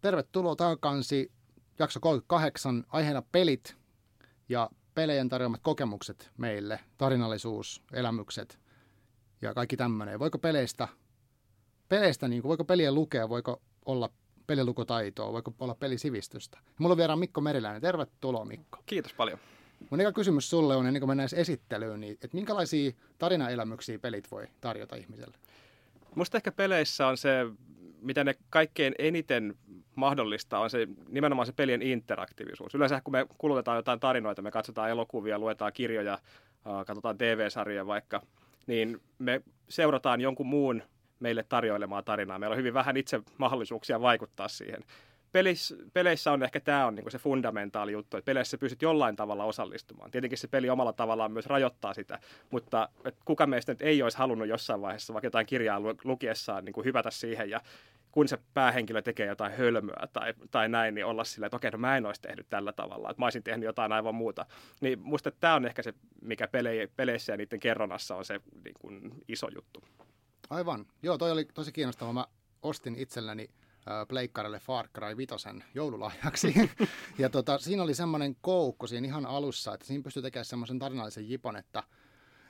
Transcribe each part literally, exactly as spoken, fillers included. Tervetuloa takaisin jakso kolmekymmentäkahdeksan, aiheena pelit ja pelejen tarjoamat kokemukset meille, tarinallisuus, elämykset ja kaikki tämmöinen. Voiko peleistä, peleistä niin kuin, voiko peliä lukea, voiko olla pelilukutaitoa, voiko olla pelisivistystä? Mulla on vieraan Mikko Meriläinen. Tervetuloa, Mikko. Kiitos paljon. Mun eka kysymys sulle on, ennen kuin mennään esittelyyn, niin, että minkälaisia tarinaelämyksiä pelit voi tarjota ihmiselle? Musta ehkä peleissä on se, mitä ne kaikkein eniten mahdollista on se, nimenomaan se pelien interaktiivisuus. Yleensä kun me kulutetaan jotain tarinoita, me katsotaan elokuvia, luetaan kirjoja, katsotaan T V-sarjoja vaikka, niin me seurataan jonkun muun meille tarjoilemaa tarinaa. Meillä on hyvin vähän itse mahdollisuuksia vaikuttaa siihen. Pelis, peleissä on ehkä tämä on niinku se fundamentaali juttu, että peleissä pystyt jollain tavalla osallistumaan. Tietenkin se peli omalla tavallaan myös rajoittaa sitä, mutta kuka meistä nyt ei olisi halunnut jossain vaiheessa vaikka jotain kirjaa lukiessaan niinku hypätä siihen ja kun se päähenkilö tekee jotain hölmöä tai, tai näin, niin olla sillä, että okei, no mä en olisi tehnyt tällä tavalla, että mä olisin tehnyt jotain aivan muuta. Niin musta tämä on ehkä se, mikä pele, peleissä ja niiden kerronnassa on se niinku iso juttu. Aivan. Joo, toi oli tosi kiinnostavaa. Mä ostin itselläni pleikkarille Far Cry viisi joululahjaksi. Ja tota, siinä oli semmoinen koukku siinä ihan alussa, että siinä pystyi tekemään semmoisen tarinallisen jipon, että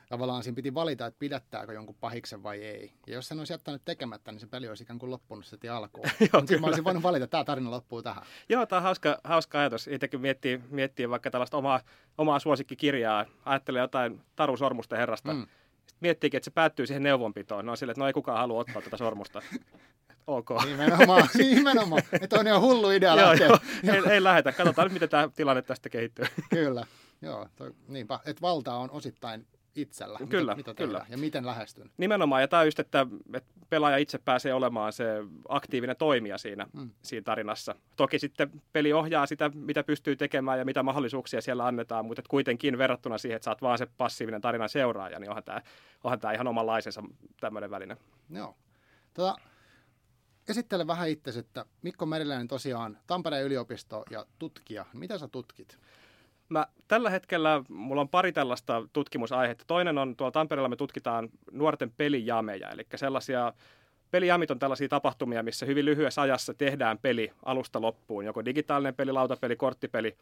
tavallaan siinä piti valita, että pidättääkö jonkun pahiksen vai ei. Ja jos sen olisi jättänyt tekemättä, niin se peli olisi ikään kuin loppunut sitten alkuun. Mutta mä olisin voinut valita, että tämä tarina loppuu tähän. Joo, tämä on hauska, hauska ajatus. Itsekin miettii, miettii vaikka tällaista omaa, omaa suosikkikirjaa. Ajattelee jotain Taru Sormusten Herrasta. Mm. Sitten miettiikin, että se päättyy siihen neuvonpitoon. No sille, että no ei kukaan halua ottaa tätä sormusta. OK. Nimenomaan, nimenomaan. Että on ihan hullu idea lähteä. Joo, joo. Ei, ei lähetä. Katsotaan nyt, miten tämä tilanne tästä kehittyy. Kyllä. Joo, toi, niinpä. Että valtaa on osittain itsellä. Kyllä, mitä, mitä kyllä. Ja miten lähestyn. Nimenomaan. Ja tämä just, että, että pelaaja itse pääsee olemaan se aktiivinen toimija siinä, mm. siinä tarinassa. Toki sitten peli ohjaa sitä, mitä pystyy tekemään ja mitä mahdollisuuksia siellä annetaan, mutta kuitenkin verrattuna siihen, että sä oot vaan se passiivinen tarinan seuraaja, niin onhan tämä, onhan tämä ihan omanlaisensa tämmöinen väline. Joo. Tota... Esittele vähän itsesi, että Mikko Meriläinen tosiaan Tampereen yliopisto ja tutkija. Mitä sä tutkit? Mä, tällä hetkellä mulla on pari tällaista tutkimusaihetta. Toinen on, tuolla Tampereella me tutkitaan nuorten pelijameja, eli sellaisia pelijamit on tällaisia tapahtumia, missä hyvin lyhyessä ajassa tehdään peli alusta loppuun. Joko digitaalinen peli, lautapeli, korttipeli.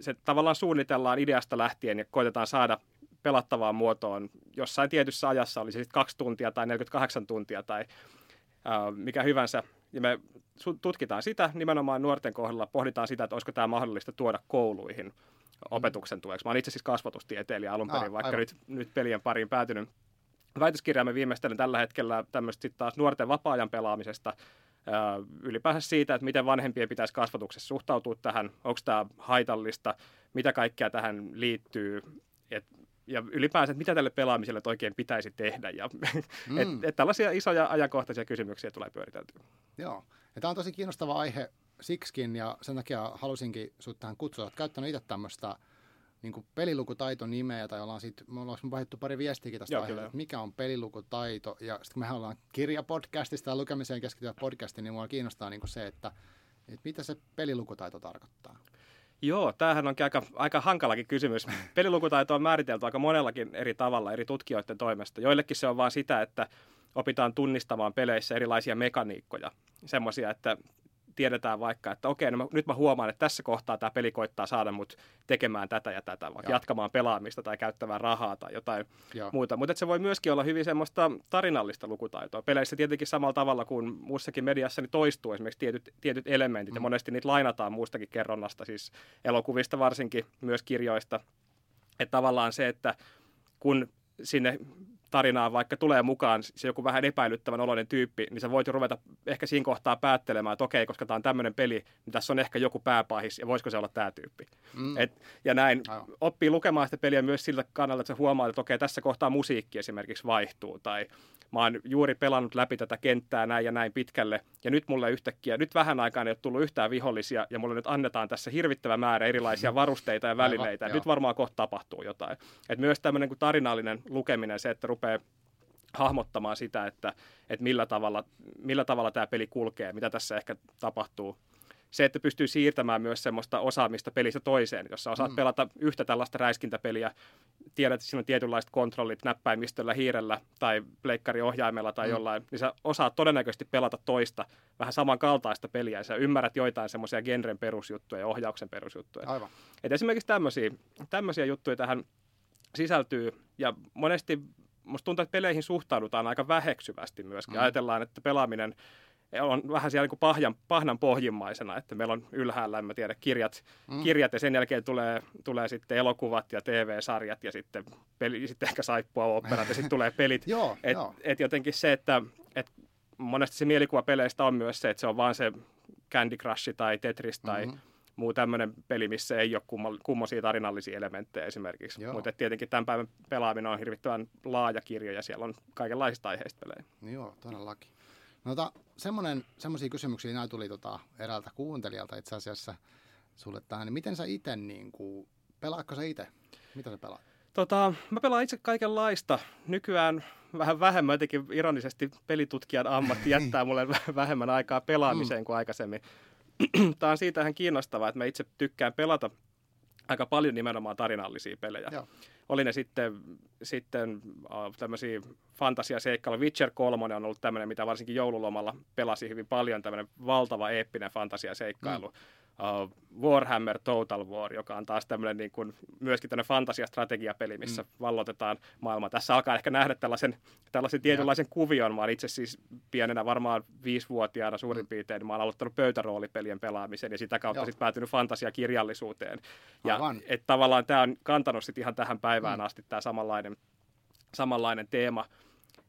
Se tavallaan suunnitellaan ideasta lähtien ja koitetaan saada pelattavaan muotoon jossain tietyssä ajassa, oli se sitten kaksi tuntia tai neljäkymmentäkahdeksan tuntia tai mikä hyvänsä, ja me tutkitaan sitä nimenomaan nuorten kohdalla, pohditaan sitä, että olisiko tämä mahdollista tuoda kouluihin opetuksen tueksi. Mä oon itse siis kasvatustieteilijä alun perin, ah, vaikka nyt, nyt pelien pariin päätynyt. Väitöskirjaa me viimeistelen tällä hetkellä tämmöistä taas nuorten vapaa-ajan pelaamisesta, ylipäänsä siitä, että miten vanhempien pitäisi kasvatuksessa suhtautua tähän, onko tämä haitallista, mitä kaikkea tähän liittyy, että ja ylipäänsä, että mitä tälle pelaamiselle oikein pitäisi tehdä. Ja, mm. et, et tällaisia isoja ajankohtaisia kysymyksiä tulee pyöriteltyä. Joo. Ja tämä on tosi kiinnostava aihe siksikin, ja sen takia halusinkin sinut tähän kutsua. Olet käyttänyt itse tämmöistä niin pelilukutaitonimeä, tai ollaan sit, me ollaan vaihdettu pari viestiäkin tästä aiheesta, mikä on pelilukutaito. Ja sitten kun mehän ollaan kirjapodcastista ja lukemiseen keskittyvä podcasti, niin minua kiinnostaa niin se, että, että mitä se pelilukutaito tarkoittaa. Joo, tämähän onkin aika, aika hankalakin kysymys. Pelilukutaito on määritelty aika monellakin eri tavalla eri tutkijoiden toimesta. Joillekin se on vaan sitä, että opitaan tunnistamaan peleissä erilaisia mekaniikkoja. Semmoisia, että tiedetään vaikka, että okei, no mä, nyt mä huomaan, että tässä kohtaa tämä peli koittaa saada mut tekemään tätä ja tätä, vaikka ja. jatkamaan pelaamista tai käyttämään rahaa tai jotain ja. muuta. Mutta se voi myöskin olla hyvin semmoista tarinallista lukutaitoa. Peleissä tietenkin samalla tavalla kuin muussakin mediassa niin toistuu esimerkiksi tietyt, tietyt elementit, mm. ja monesti niitä lainataan muustakin kerronnasta, siis elokuvista varsinkin, myös kirjoista. Että tavallaan se, että kun sinne tarinaan vaikka tulee mukaan se joku vähän epäilyttävän oloinen tyyppi, niin sä voit jo ruveta ehkä siinä kohtaa päättelemään, että okei, koska tämä on tämmöinen peli, niin tässä on ehkä joku pääpahis, ja voisiko se olla tämä tyyppi. Mm. Et, ja näin Ajo. oppii lukemaan sitä peliä myös siltä kannalta, että sä huomaat, että okei, tässä kohtaa musiikki esimerkiksi vaihtuu, tai mä oon juuri pelannut läpi tätä kenttää näin ja näin pitkälle, ja nyt mulle yhtäkkiä, nyt vähän aikaan ei ole tullut yhtään vihollisia, ja mulle nyt annetaan tässä hirvittävä määrä erilaisia varusteita ja välineitä, Aivan, nyt varmaan kohta tapahtuu jotain. Et myös tämmöinen kuin tarinallinen lukeminen, se, että rupeaa hahmottamaan sitä, että, että millä tavalla, millä tavalla tämä peli kulkee, mitä tässä ehkä tapahtuu. se, että pystyy siirtämään myös semmoista osaamista pelistä toiseen. Jos sä osaat mm. pelata yhtä tällaista räiskintäpeliä, tiedät, että siinä on tietynlaiset kontrollit näppäimistöllä, hiirellä tai pleikkariohjaimella tai mm. jollain, niin sä osaat todennäköisesti pelata toista vähän samankaltaista peliä, ja sä ymmärrät joitain semmoisia genren perusjuttuja ja ohjauksen perusjuttuja. Aivan. Et esimerkiksi tämmöisiä, tämmöisiä juttuja tähän sisältyy, ja monesti musta tuntuu, että peleihin suhtaudutaan aika väheksyvästi myöskin. Mm. Ajatellaan, että pelaaminen on vähän siellä niin pahjan, pahnan pohjimmaisena, että meillä on ylhäällä, en mä tiedä, kirjat, mm. kirjat ja sen jälkeen tulee, tulee sitten elokuvat ja T V-sarjat ja sitten, peli, sitten ehkä saippua, oopperat ja sitten tulee pelit. Joo, et, jo. et jotenkin se, että et monesti se mielikuva peleistä on myös se, että se on vaan se Candy Crush tai Tetris tai mm-hmm. muu tämmöinen peli, missä ei ole kummo, kummoisia tarinallisia elementtejä esimerkiksi. Mutta tietenkin tämän päivän pelaaminen on hirvittävän laaja kirjo ja siellä on kaikenlaisista aiheista pelejä. No joo, todellakin. No semmoisia kysymyksiä näin tuli tota, eräältä kuuntelijalta itse asiassa sulle tähän. Miten sä itse, niin kuin, pelaatko sä itse? Mitä sä pelaat? Tota, mä pelaan itse kaikenlaista. Nykyään vähän vähemmän, jotenkin ironisesti pelitutkijan ammatti jättää mulle vähemmän aikaa pelaamiseen mm. kuin aikaisemmin. Tämä on siitä ihan kiinnostavaa, että mä itse tykkään pelata aika paljon nimenomaan tarinallisia pelejä. Joo. Oli ne sitten, sitten tämmöisiä fantasiaseikkailuja. Witcher kolme on ollut tämmöinen, mitä varsinkin joululomalla pelasi hyvin paljon, tämmöinen valtava eeppinen fantasiaseikkailu. Mm. Uh, Warhammer Total War, joka on taas tämmöinen niin kuin myöskin tämmöinen fantasiastrategiapeli, missä mm. vallotetaan maailma. Tässä alkaa ehkä nähdä tällaisen, tällaisen tietynlaisen yeah. kuvion. Mä oon itse siis pienenä varmaan viisivuotiaana suurin mm. piirtein, niin mä oon aloittanut pöytäroolipelien pelaamisen ja sitä kautta sitten päätynyt fantasiakirjallisuuteen. Ja et tavallaan tämä on kantanut sitten ihan tähän päivään. Päivään asti tämä samanlainen, samanlainen teema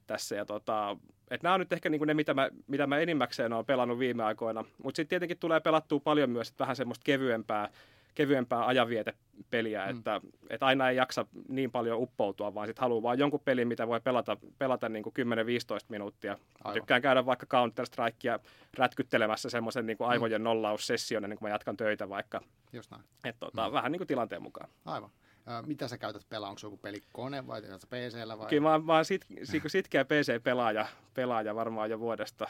tässä. Ja tota, et nämä on nyt ehkä niinku ne, mitä mä, mitä mä enimmäkseen olen pelannut viime aikoina. Mutta sitten tietenkin tulee pelattua paljon myös vähän semmoista kevyempää, kevyempää ajanvietepeliä. Mm. Että et aina ei jaksa niin paljon uppoutua, vaan sitten haluaa vaan jonkun pelin, mitä voi pelata, pelata niinku kymmenen viisitoista minuuttia. Aivan. Tykkään käydä vaikka Counter Strikea rätkyttelemässä semmoisen niinku aivojen mm. nollaussession, ennen kuin mä jatkan töitä vaikka. Just näin. Et tota, mm. vähän niinku tilanteen mukaan. Aivan. Mitä sä käytät pelaa? Onko se joku pelikone vai teetät sä P C-llä? Vai? Kyllä mä oon sit, sitkeä P C-pelaaja pelaaja varmaan jo vuodesta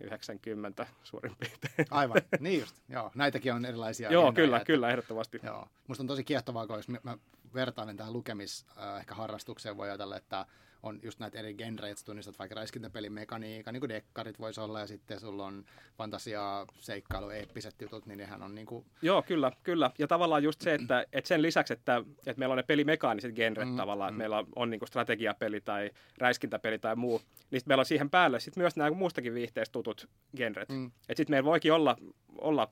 yhdeksänkymmentä suurin piirtein. Aivan, niin just. Joo, näitäkin on erilaisia. Joo, kyllä, että, kyllä, ehdottomasti. Joo. Musta on tosi kiehtovaa, kun jos mä vertailen tähän lukemis äh, ehkä harrastukseen, voi ajatella, että on just näitä eri genreitä, että tunnistat vaikka räiskintäpelimekaniikka, niin kuin dekkarit voisi olla, ja sitten sulla on fantasiaa, seikkailu, eeppiset jutut, niin nehän on niin kuin... Joo, kyllä, kyllä. Ja tavallaan just se, että, että sen lisäksi, että, että meillä on ne pelimekaaniset genret mm, tavallaan, että mm. meillä on, on niin kuin strategiapeli tai räiskintäpeli tai muu, niin meillä on siihen päälle sitten myös nämä muustakin viihteistä tutut genret. Mm. Että sitten meillä voikin olla, olla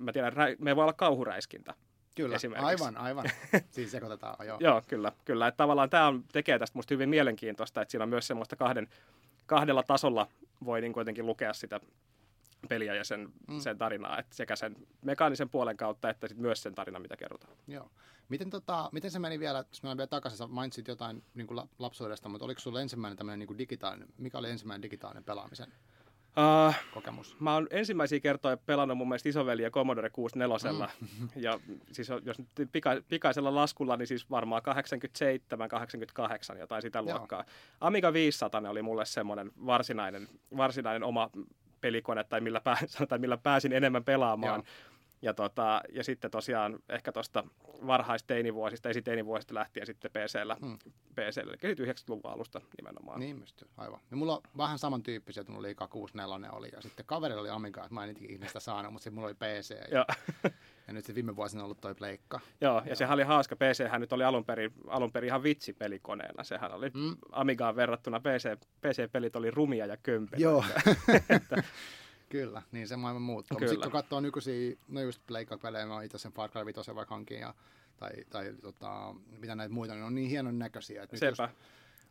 mä tiedän, meillä voi olla kauhuräiskintä. Kyllä, aivan, aivan. Siis sekoitetaan, joo. Joo, kyllä, kyllä. Että tavallaan tämä on, tekee tästä musta hyvin mielenkiintoista, että siinä on myös semmoista kahden, kahdella tasolla voi niin kuitenkin lukea sitä peliä ja sen, mm. sen tarinaa, että sekä sen mekaanisen puolen kautta, että sit myös sen tarina, mitä kerrotaan. Joo. Miten, tota, miten se meni vielä, jos mennään vielä takaisin, sä mainitsit jotain niin kuin lapsuudesta, mutta oliko sulla ensimmäinen tämmöinen niin kuin digitaalinen, mikä oli ensimmäinen digitaalinen pelaamisen? Uh, Kokemus. Mä oon ensimmäisiä kertoja pelannut mun mielestä isoveliä Commodore kuusikymmentäneljä. Mm. Ja siis jos nyt pika, pikaisella laskulla, niin siis varmaan kahdeksankymmentäseitsemän kahdeksankymmentäkahdeksan jotain sitä luokkaa. Joo. Amiga viisisataa oli mulle semmoinen varsinainen, varsinainen oma pelikone, tai millä, pää, tai millä pääsin enemmän pelaamaan. Joo. Ja, tota, ja sitten tosiaan ehkä tuosta varhaisteinivuosista, esiteinivuosista lähtien sitten P C-llä, mm. P C-llä eli sitten yhdeksänkymmentäluvun alusta nimenomaan. Niin just, aivan. Ja mulla on vähän samantyyppisiä, että mulla liikaa kuusikymmentäneljä oli, ja sitten kaverilla oli Amiga, että mä en itsekin ihmistä saanut, mutta sitten mulla oli P C. Ja, ja nyt se viime vuosina on ollut toi pleikka. Joo, ja Joo. sehän oli hauska. P C:hän nyt oli alun perin, alun perin ihan vitsipelikoneena. Sehän oli mm. Amigaan verrattuna P C, P C-pelit oli rumia ja kömpelöitä. Joo. Kyllä, niin se maailma muuttuu. Mutta sitten kun katsoo nykyisiä, no just pleikka-pelejä, mä oon itse sen Far Cry viisi vaikka hankin, ja, tai, tai tota, mitä näitä muita, niin on niin hienon näköisiä. Että nyt just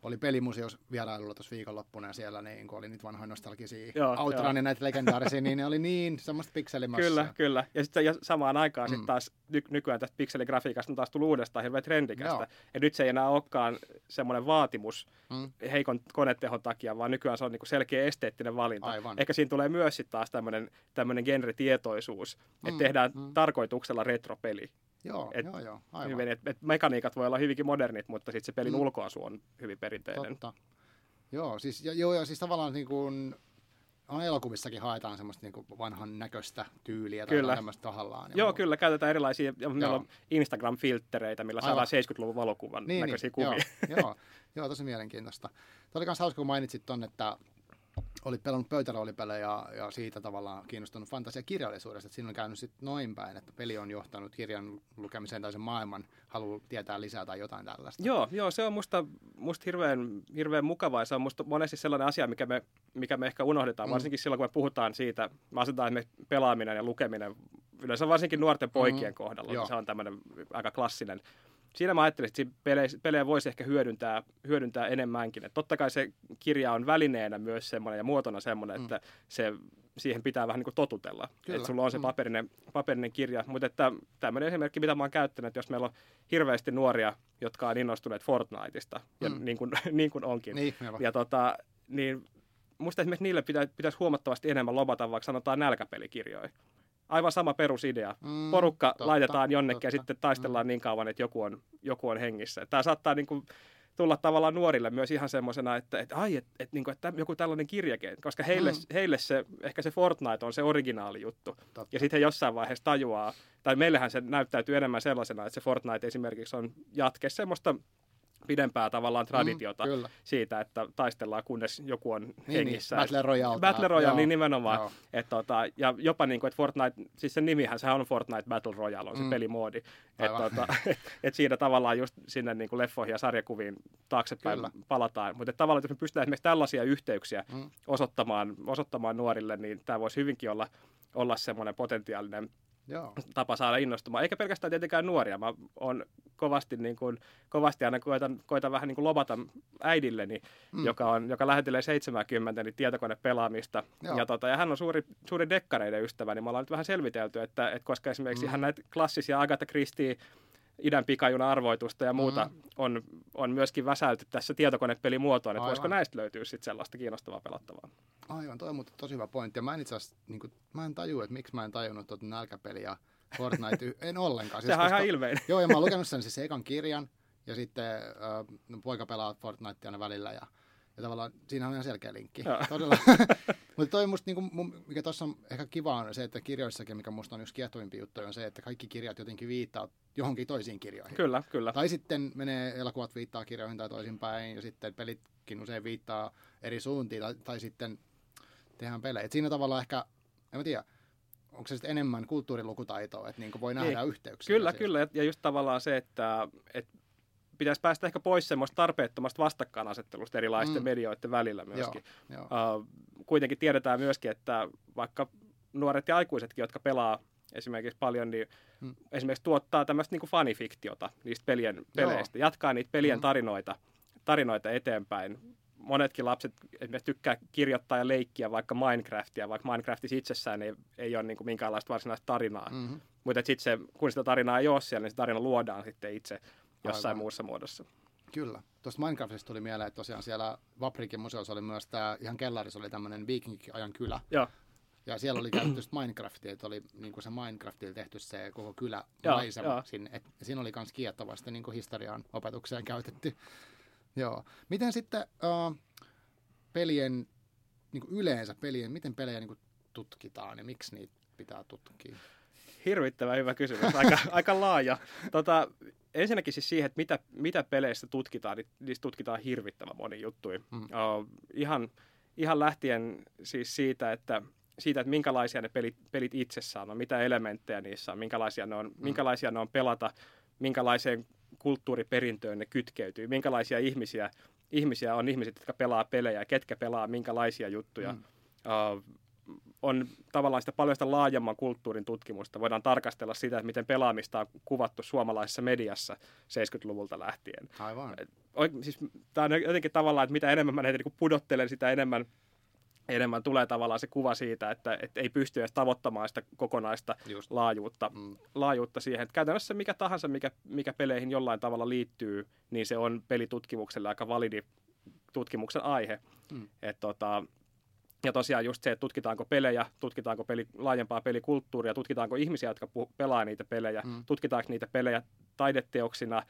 oli pelimuseos vierailulla tuossa viikonloppuna, ja siellä niin, kun oli niitä vanhoja nostalgisia Outrunin näitä legendaarisia, niin ne oli niin semmoista pikselimassia. Kyllä, kyllä. Ja sitten ja samaan aikaan mm. sitten taas ny, nykyään tästä pikseligrafiikasta on taas tullut uudestaan hirveän trendikästä. Joo. Ja nyt se ei enää olekaan semmoinen vaatimus mm. heikon konetehon takia, vaan nykyään se on niinku selkeä esteettinen valinta. Aivan. Ehkä siinä tulee myös sitten taas tämmöinen genretietoisuus, että mm. tehdään mm. tarkoituksella retropeli. Joo, et, joo, joo, aivan. Hyvin, et, et mekaniikat voi olla hyvinkin modernit, mutta sitten se pelin mm. ulkoasu on hyvin perinteinen. Totta. Joo, siis, ja, joo, ja siis tavallaan niin kuin, on elokuvissakin haetaan semmoista niinku vanhan näköistä tyyliä tai tämmöistä tahallaan. Joo, muuta. Kyllä, käytetään erilaisia, meillä on Instagram-filttereitä, millä saadaan seitsemänkymmentäluvun valokuvan niin, näköisiä niin, kuvia. Joo, joo, joo, tosi mielenkiintoista. Tuo oli myös hauska, kun mainitsit ton, että olit pelannut pöytäroolipelejä ja, ja siitä tavallaan kiinnostunut fantasiakirjallisuudesta, että siinä on käynyt sitten noin päin, että peli on johtanut kirjan lukemiseen tai sen maailman, haluaa tietää lisää tai jotain tällaista. Joo, joo se on musta, musta hirveän, hirveän mukavaa ja se on musta monesti sellainen asia, mikä me, mikä me ehkä unohdetaan, mm. varsinkin silloin kun me puhutaan siitä, me asetetaan esimerkiksi pelaaminen ja lukeminen, yleensä varsinkin nuorten poikien mm. kohdalla, niin se on tämmöinen aika klassinen. Siinä mä ajattelin, että pelejä, pelejä voisi ehkä hyödyntää, hyödyntää enemmänkin. Et totta kai se kirja on välineenä myös semmoinen ja muotona semmoinen, mm. että se, siihen pitää vähän niin kuin totutella. Että sulla on se paperinen, paperinen kirja. Mutta tämmöinen esimerkki, mitä mä oon käyttänyt, että jos meillä on hirveästi nuoria, jotka on innostuneet Fortniteista, ja mm. niin, kuin, niin kuin onkin. Niin, ja tota, niin musta esimerkiksi niille pitä, pitäisi huomattavasti enemmän lobata, vaikka sanotaan nälkäpelikirjoja. Aivan sama perusidea. Mm, Porukka totta, laitetaan jonnekin totta. Ja sitten taistellaan mm. niin kauan, että joku on, joku on hengissä. Tämä saattaa niin kuin tulla tavallaan nuorille myös ihan semmoisena, että, että, ai, että, että, niin kuin, että joku tällainen kirjake, koska heille, mm. heille se, ehkä se Fortnite on se originaali juttu. Totta. Ja sitten he jossain vaiheessa tajuaa, tai meillähän se näyttäytyy enemmän sellaisena, että se Fortnite esimerkiksi on jatke semmoista pidempää tavallaan traditiota mm, siitä, että taistellaan, kunnes joku on niin, hengissä. Niin, Battle Royale. Battle Royale, niin nimenomaan. Et, tota, ja jopa niin kuin, että Fortnite, siis sen nimihän, sehän on Fortnite Battle Royale, on se mm. pelimoodi. Että tota, et, et siinä tavallaan just sinne niin kuin leffoihin ja sarjakuviin taaksepäin kyllä. palataan. Mutta tavallaan, jos me pystytään esimerkiksi tällaisia yhteyksiä mm. osoittamaan, osoittamaan nuorille, niin tämä voisi hyvinkin olla, olla semmoinen potentiaalinen joo. tapa saada innostumaan. Eikä pelkästään tietenkään nuoria. Mä oon kovasti, niin kuin, kovasti aina koitan, koitan vähän niin kuin lobata äidilleni, mm. joka, on, joka lähetelee seitsemänkymmentä niin tietokonepelaamista. Ja, tota, ja hän on suuri, suuri dekkareiden ystävä, niin me ollaan nyt vähän selvitelty, että, että koska esimerkiksi mm. hän näitä klassisia Agatha Christie idän pikajuna arvoitusta ja muuta mm. on, on myöskin väsäyty tässä tietokonepelimuotoon, että aivan. voisiko näistä löytyä sitten sellaista kiinnostavaa pelattavaa. Aivan, toi on mutta tosi hyvä pointti. Ja mä en itse asiassa, niin kuin, mä en tajua, että miksi mä en tajunnut tuota nälkäpeliä Fortnite, en ollenkaan. Sehän on koska, ihan ilmeinen. Joo, ja mä oon lukenut sen siis ekan kirjan, ja sitten äh, poika pelaa Fortnitea aina välillä, ja, ja tavallaan siinä on ihan selkeä linkki. Todella. Mutta toi musta, niin kuin, mikä tuossa on ehkä kiva on se, että kirjoissakin, mikä musta on yksi kiehtovimpia juttuja, on se, että kaikki kirjat jotenkin viittaa johonkin toisiin kirjoihin. Kyllä, kyllä. Tai sitten menee elokuvat viittaa kirjoihin tai toisinpäin, ja sitten pelitkin usein viittaa eri suuntiin, tai, tai sitten tehdään pelejä. Et siinä tavallaan ehkä, en mä tiedä, onko se sitten enemmän kulttuurilukutaitoa, että niin voi nähdä ei, yhteyksiä. Kyllä, kyllä. Ja, ja just tavallaan se, että et pitäisi päästä ehkä pois semmoista tarpeettomasta vastakkainasettelusta erilaisten mm. medioiden välillä myöskin. Joo, joo. Uh, kuitenkin tiedetään myöskin, että vaikka nuoret ja aikuisetkin, jotka pelaa esimerkiksi paljon, niin mm. esimerkiksi tuottaa tämmöistä niin kuin fanifiktiota niistä pelien peleistä, joo. jatkaa niitä pelien mm. tarinoita, tarinoita eteenpäin. Monetkin lapset esimerkiksi tykkää kirjoittaa ja leikkiä vaikka Minecraftia, vaikka Minecraftissa itsessään ei, ei ole niin kuin minkäänlaista varsinaista tarinaa. Mm-hmm. Mutta kun sitä tarinaa ei ole siellä, niin se tarina luodaan sitten itse jossain aivan. muussa muodossa. Kyllä. Tuosta Minecraftista tuli mieleen, että tosiaan siellä Vapriikin museossa oli myös tämä, ihan kellarissa oli tämmöinen viikinkiajan kylä. Joo. Ja siellä oli käytetty Minecraftia, että oli niin kuin se Minecraftilla tehty se koko kylä maisema sinne. Et, siinä oli myös kiehtovasti niin kuin historian opetukseen käytetty. Joo. Miten sitten äh, pelien, niin kuin yleensä pelien, miten pelejä niin kuin tutkitaan ja miksi niitä pitää tutkia? Hirvittävän hyvä kysymys, aika, aika laaja. Tota, ensinnäkin siis siihen, että mitä, mitä peleistä tutkitaan, niin niistä tutkitaan hirvittävän moni juttuja. Mm. Uh, ihan, ihan lähtien siis siitä, että siitä, että minkälaisia ne pelit, pelit itsessään on, mitä elementtejä niissä on, minkälaisia ne on, mm. minkälaisia ne on pelata, minkälaiseen kulttuuriperintöön ne kytkeytyy, minkälaisia ihmisiä, ihmisiä on ihmiset, jotka pelaa pelejä, ketkä pelaa minkälaisia juttuja. Mm. Uh, on tavallaan sitä paljon sitä laajemman kulttuurin tutkimusta. Voidaan tarkastella sitä, että miten pelaamista on kuvattu suomalaisessa mediassa seitsemänkymmentäluvulta lähtien. Aivan. Siis, tämä on jotenkin tavallaan, että mitä enemmän mä näitä niin pudottelen, sitä enemmän, enemmän tulee tavallaan se kuva siitä, että, että ei pysty edes tavoittamaan sitä kokonaista laajuutta, mm. laajuutta siihen. Että käytännössä mikä tahansa, mikä, mikä peleihin jollain tavalla liittyy, niin se on pelitutkimukselle aika validi tutkimuksen aihe. Mm. Että tota... Ja tosiaan just se, että tutkitaanko pelejä, tutkitaanko peli, laajempaa pelikulttuuria, tutkitaanko ihmisiä, jotka puh- pelaa niitä pelejä, mm. tutkitaanko niitä pelejä taideteoksina,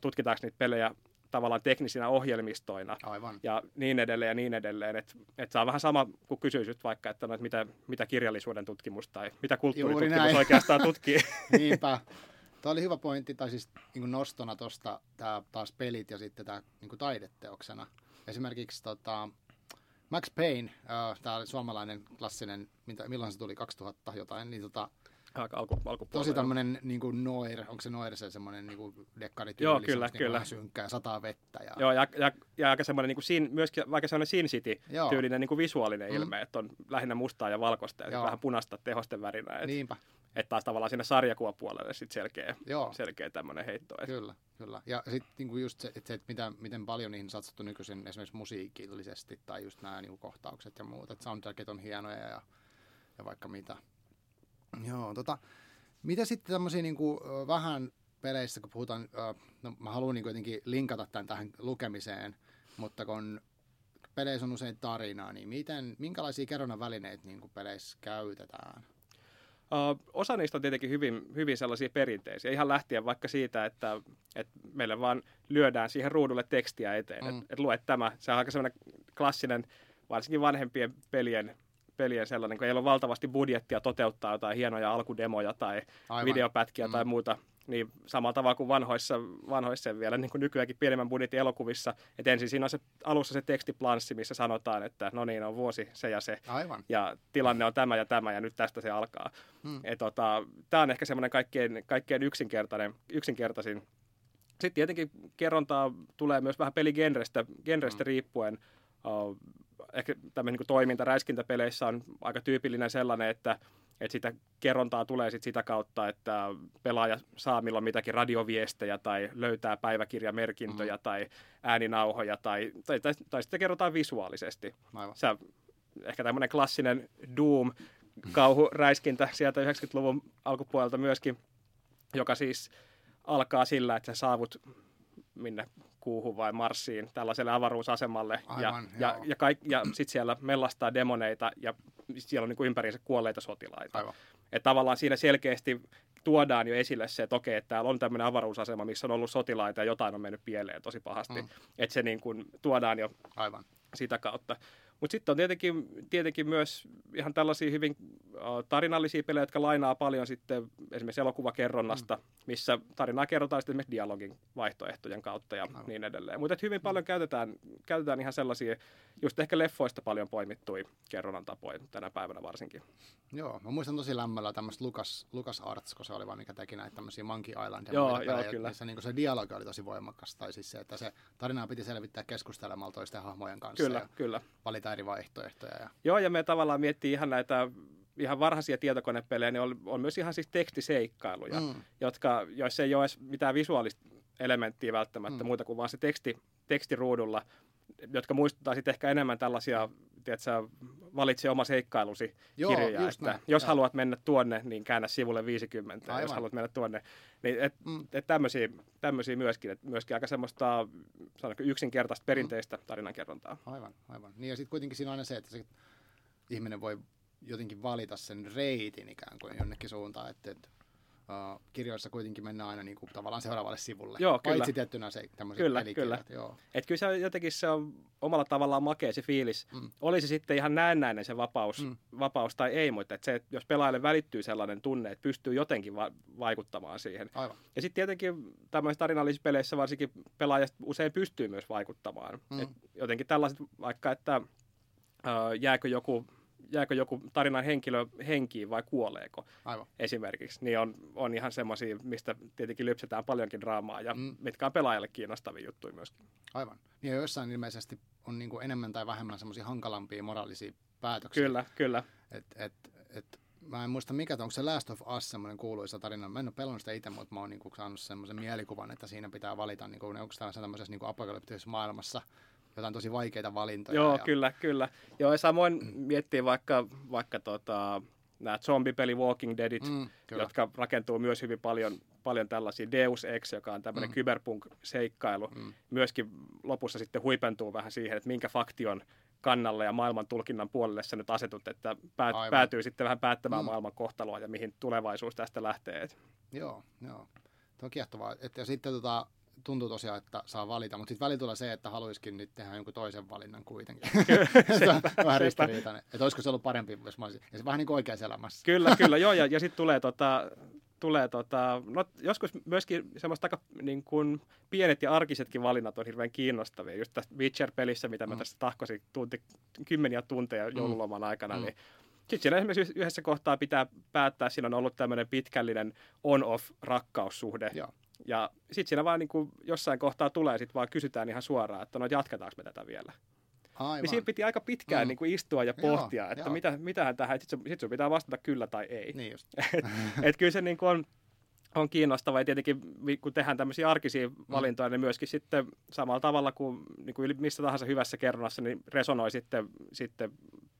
tutkitaanko niitä pelejä tavallaan teknisinä ohjelmistoina. Aivan. Ja niin edelleen ja niin edelleen. Että et saa vähän sama, kun kysyisit vaikka, että, no, että mitä, mitä kirjallisuuden tutkimus tai mitä kulttuuritutkimus oikeastaan tutkii. Niinpä. Tämä oli hyvä pointti, tai siis niin nostona tuosta taas pelit ja sitten tämä niin taideteoksena. Esimerkiksi tota, Max Payne, äh, tämä suomalainen klassinen, mitä, milloin se tuli, kaksituhatta jotain, niin tota, Alku, tosi tämmöinen niinku noir, onko se noir se semmoinen niinku dekkarityyllisyys, kyllä, niin kyllä. Vähän synkkää, sataa vettä. Ja... Joo, ja, ja, ja aika semmoinen niinku sin, myöskin vaikka semmoinen Sin City-tyylinen niinku visuaalinen mm. ilme, että on lähinnä mustaa ja valkoista ja vähän punaista tehosten värinä. Et, niinpä. Että taas tavallaan siinä sarjakuvapuolelle sitten selkeä, selkeä tämmöinen heitto. Et. Kyllä, kyllä. Ja sitten niinku just se, että mitä, miten paljon niihin satsattu nykyisin esimerkiksi musiikillisesti tai just nämä niinku kohtaukset ja muut, että soundtrackit on hienoja ja, ja vaikka mitä. Joo, tota, mitä sitten tämmöisiä niin kuin, vähän peleissä, kun puhutaan, no mä haluan niin kuin jotenkin linkata tämän tähän lukemiseen, mutta kun peleissä on usein tarinaa, niin miten, minkälaisia kerronnan välineitä niin kuin peleissä käytetään? Osa niistä on tietenkin hyvin, hyvin sellaisia perinteisiä, ihan lähtien vaikka siitä, että, että meille vaan lyödään siihen ruudulle tekstiä eteen, mm. että et luet tämä, se on aika sellainen klassinen, varsinkin vanhempien pelien, pelien sellainen, kun ei ole valtavasti budjettia toteuttaa jotain hienoja alkudemoja tai Aivan. videopätkiä mm. tai muuta, niin samalla tavalla kuin vanhoissa, vanhoissa vielä, niin kuin nykyäänkin pienemmän budjetin elokuvissa, että ensin siinä on se, alussa se tekstiplanssi, missä sanotaan, että no niin, on vuosi se ja se, Aivan. ja tilanne on tämä ja tämä, ja nyt tästä se alkaa. Mm. Tota, tämä on ehkä semmoinen kaikkein, kaikkein yksinkertainen, yksinkertaisin. Sitten tietenkin kerrontaa tulee myös vähän peligenrestä genrestä mm. riippuen. Ehkä tämmöinen niin kuin toiminta räiskintäpeleissä on aika tyypillinen sellainen, että, että sitä kerrontaa tulee sit sitä kautta, että pelaaja saa milloin mitäkin radioviestejä tai löytää päiväkirjamerkintöjä mm. tai ääninauhoja tai, tai, tai, tai sitten kerrotaan visuaalisesti. Sä, ehkä tämmöinen klassinen Doom-kauhuräiskintä sieltä yhdeksänkymmentäluvun alkupuolelta myöskin, joka siis alkaa sillä, että sä saavut minne kuuhun vai Marsiin, tällaiselle avaruusasemalle. Aivan, ja, ja, ja, kaik, ja sitten siellä mellastaa demoneita ja siellä on niin kuin ympäriinsä kuolleita sotilaita. Aivan. Et tavallaan siinä selkeästi tuodaan jo esille se, että okei, että täällä on tämmöinen avaruusasema, missä on ollut sotilaita ja jotain on mennyt pieleen tosi pahasti. Mm. Että se niin kuin tuodaan jo Aivan. sitä kautta. Mutta sitten on tietenkin, tietenkin myös ihan tällaisia hyvin tarinallisia pelejä, jotka lainaa paljon sitten esimerkiksi elokuvakerronnasta, mm. missä tarinaa kerrotaan sitten esimerkiksi dialogin vaihtoehtojen kautta ja Aivan. niin edelleen. Mutta hyvin paljon käytetään, käytetään ihan sellaisia, just ehkä leffoista paljon poimittui kerronnan tapoja tänä päivänä varsinkin. Joo, mä muistan tosi lämmöllä tämmöistä Lucas, LucasArts, kun se oli vaan mikä teki näitä tämmöisiä Monkey Island. Joo, joo, kyllä. Se, niin se dialogi oli tosi voimakas, tai siis se, että se tarinaa piti selvittää keskustelemalla toisten hahmojen kanssa. Kyllä, ja kyllä. Valita eri vaihtoehtoja. Ja... Joo, ja me tavallaan miettii ihan näitä ihan varhaisia tietokonepelejä, niin on, on myös ihan siis tekstiseikkailuja, mm. jotka, joissa ei ole edes mitään visuaalista elementtiä välttämättä mm. muuta kuin vaan se teksti, tekstiruudulla, jotka muistuttaa sitten ehkä enemmän tällaisia, tiedätkö, valitse oma seikkailusi Joo, kirjaa, että näin. Jos Joo. haluat mennä tuonne, niin käännä sivulle viisikymmentä, Aivan. jos haluat mennä tuonne, niin et, mm. et tämmöisiä, tämmöisiä myöskin, että myöskin aika semmoista yksinkertaista perinteistä mm. tarinankerrontaa. Aivan, aivan. Niin ja sitten kuitenkin siinä on aina se, että se ihminen voi jotenkin valita sen reitin ikään kuin jonnekin suuntaan, että et, uh, kirjoissa kuitenkin mennään aina niinku tavallaan seuraavalle sivulle, joo, paitsi kyllä. tiettynä se tämmöiset kyllä, pelikirjat. Kyllä. Joo. Et kyllä se jotenkin se on omalla tavallaan makea se fiilis. Mm. Oli se sitten ihan näennäinen se vapaus, mm. vapaus tai ei, mutta et se, jos pelaajalle välittyy sellainen tunne, että pystyy jotenkin va- vaikuttamaan siihen. Aivan. Ja sitten tietenkin tämmöisissä tarinallisissa peleissä varsinkin pelaajat usein pystyy myös vaikuttamaan. Mm. Et jotenkin tällaiset vaikka, että äh, jääkö joku... jääkö joku tarinan henkilö henkiin vai kuoleeko Aivan. esimerkiksi, niin on, on ihan semmoisia, mistä tietenkin lypsetään paljonkin draamaa ja mm. mitkä on pelaajalle kiinnostavia juttuja myöskin. Aivan. Ja joissain ilmeisesti on niinku enemmän tai vähemmän semmoisia hankalampia moraalisia päätöksiä. Kyllä, kyllä. Et, et, et, mä en muista mikä, onko se Last of Us semmoinen kuuluisa tarina. Mä en ole pelannut sitä itse, mutta mä oon niinku saanut semmoisen mielikuvan, että siinä pitää valita, niinku, onko tämmöisessä niinku apokalyptisessa maailmassa jotain tosi vaikeita valintoja. Joo, ja... kyllä, kyllä. Joo, ja samoin mm. miettii vaikka, vaikka tota, nämä zombipeli Walking Deadit, mm, jotka rakentuu myös hyvin paljon, paljon tällaisia. Deus Ex, joka on tämmöinen mm. cyberpunk-seikkailu, mm. myöskin lopussa sitten huipentuu vähän siihen, että minkä faktion kannalle ja maailman tulkinnan puolelle sä nyt asetut, että päät, päätyy sitten vähän päättämään mm. maailman kohtaloa ja mihin tulevaisuus tästä lähtee. Joo, joo. Tuo on kiehtovaa. Et, ja sitten tota... tuntuu tosiaan, että saa valita, mutta sitten välillä tulee se, että haluaisikin nyt tehdä jonkun toisen valinnan kuitenkin. Se on vähän ristiriitainen. Että olisiko se ollut parempi, jos mä olisin. Ja se vähän niin kuin oikeassa elämässä. Kyllä, kyllä, joo. Ja, ja sitten tulee, tota, tulee tota, no, joskus myöskin semmoista aika niin kuin pienet ja arkisetkin valinnat on hirveän kiinnostavia. Just tässä Witcher-pelissä, mitä mä mm. tässä tahkosin tunti, kymmeniä tunteja joululoman aikana, mm. niin sitten siellä esimerkiksi yhdessä kohtaa pitää päättää, siinä on ollut tämmöinen pitkällinen on-off-rakkaussuhde. Joo. Ja sitten siinä vaan niin kuin jossain kohtaa tulee, sitten vaan kysytään ihan suoraan, että no jatketaanko me tätä vielä. Aivan. Niin siinä piti aika pitkään mm. niin kuin istua ja pohtia, joo, että mitä, mitähän tähän, sitten sit sun pitää vastata kyllä tai ei. Niin just. Että et kyllä se niin kuin on, on kiinnostavaa, ja tietenkin kun tehdään tämmöisiä arkisia valintoja, mm. niin myöskin sitten samalla tavalla kuin, niin kuin missä tahansa hyvässä kerronnassa, niin resonoi sitten, sitten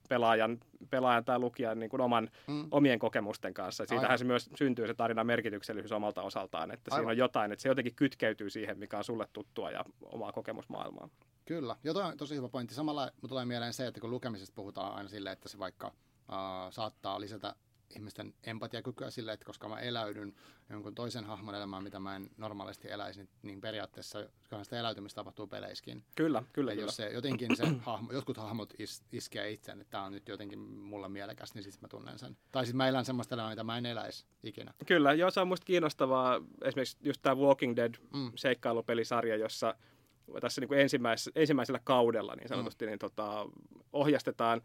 pelaajan, pelaajan tai lukijan niin kuin oman, mm. omien kokemusten kanssa. Siitähän se myös syntyy se tarinan merkityksellisyys omalta osaltaan, että aivan. siinä on jotain, että se jotenkin kytkeytyy siihen, mikä on sulle tuttua ja omaa kokemusmaailmaa. Kyllä, ja toi on tosi hyvä pointti. Samalla tulee mieleen se, että kun lukemisesta puhutaan aina silleen, että se vaikka uh, saattaa lisätä ihmisten empatiakykyä silleen, että koska mä eläydyn jonkun toisen hahmon elämään, mitä mä en normaalisti eläisi, niin periaatteessa sitä eläytymistä tapahtuu peleissäkin. Kyllä, kyllä. Jos se, jotenkin se hahmo, jotkut hahmot is, iskee itseen, että tämä on nyt jotenkin mulla mielekäs, niin sitten mä tunnen sen. Tai sitten mä elän semmoista elämää, mitä mä en eläisi ikinä. Kyllä, joo, se on musta kiinnostavaa. Esimerkiksi just tämä Walking Dead mm. seikkailupelisarja, jossa tässä niin kuin ensimmäis, ensimmäisellä kaudella niin sanotusti mm. niin, tota, ohjastetaan,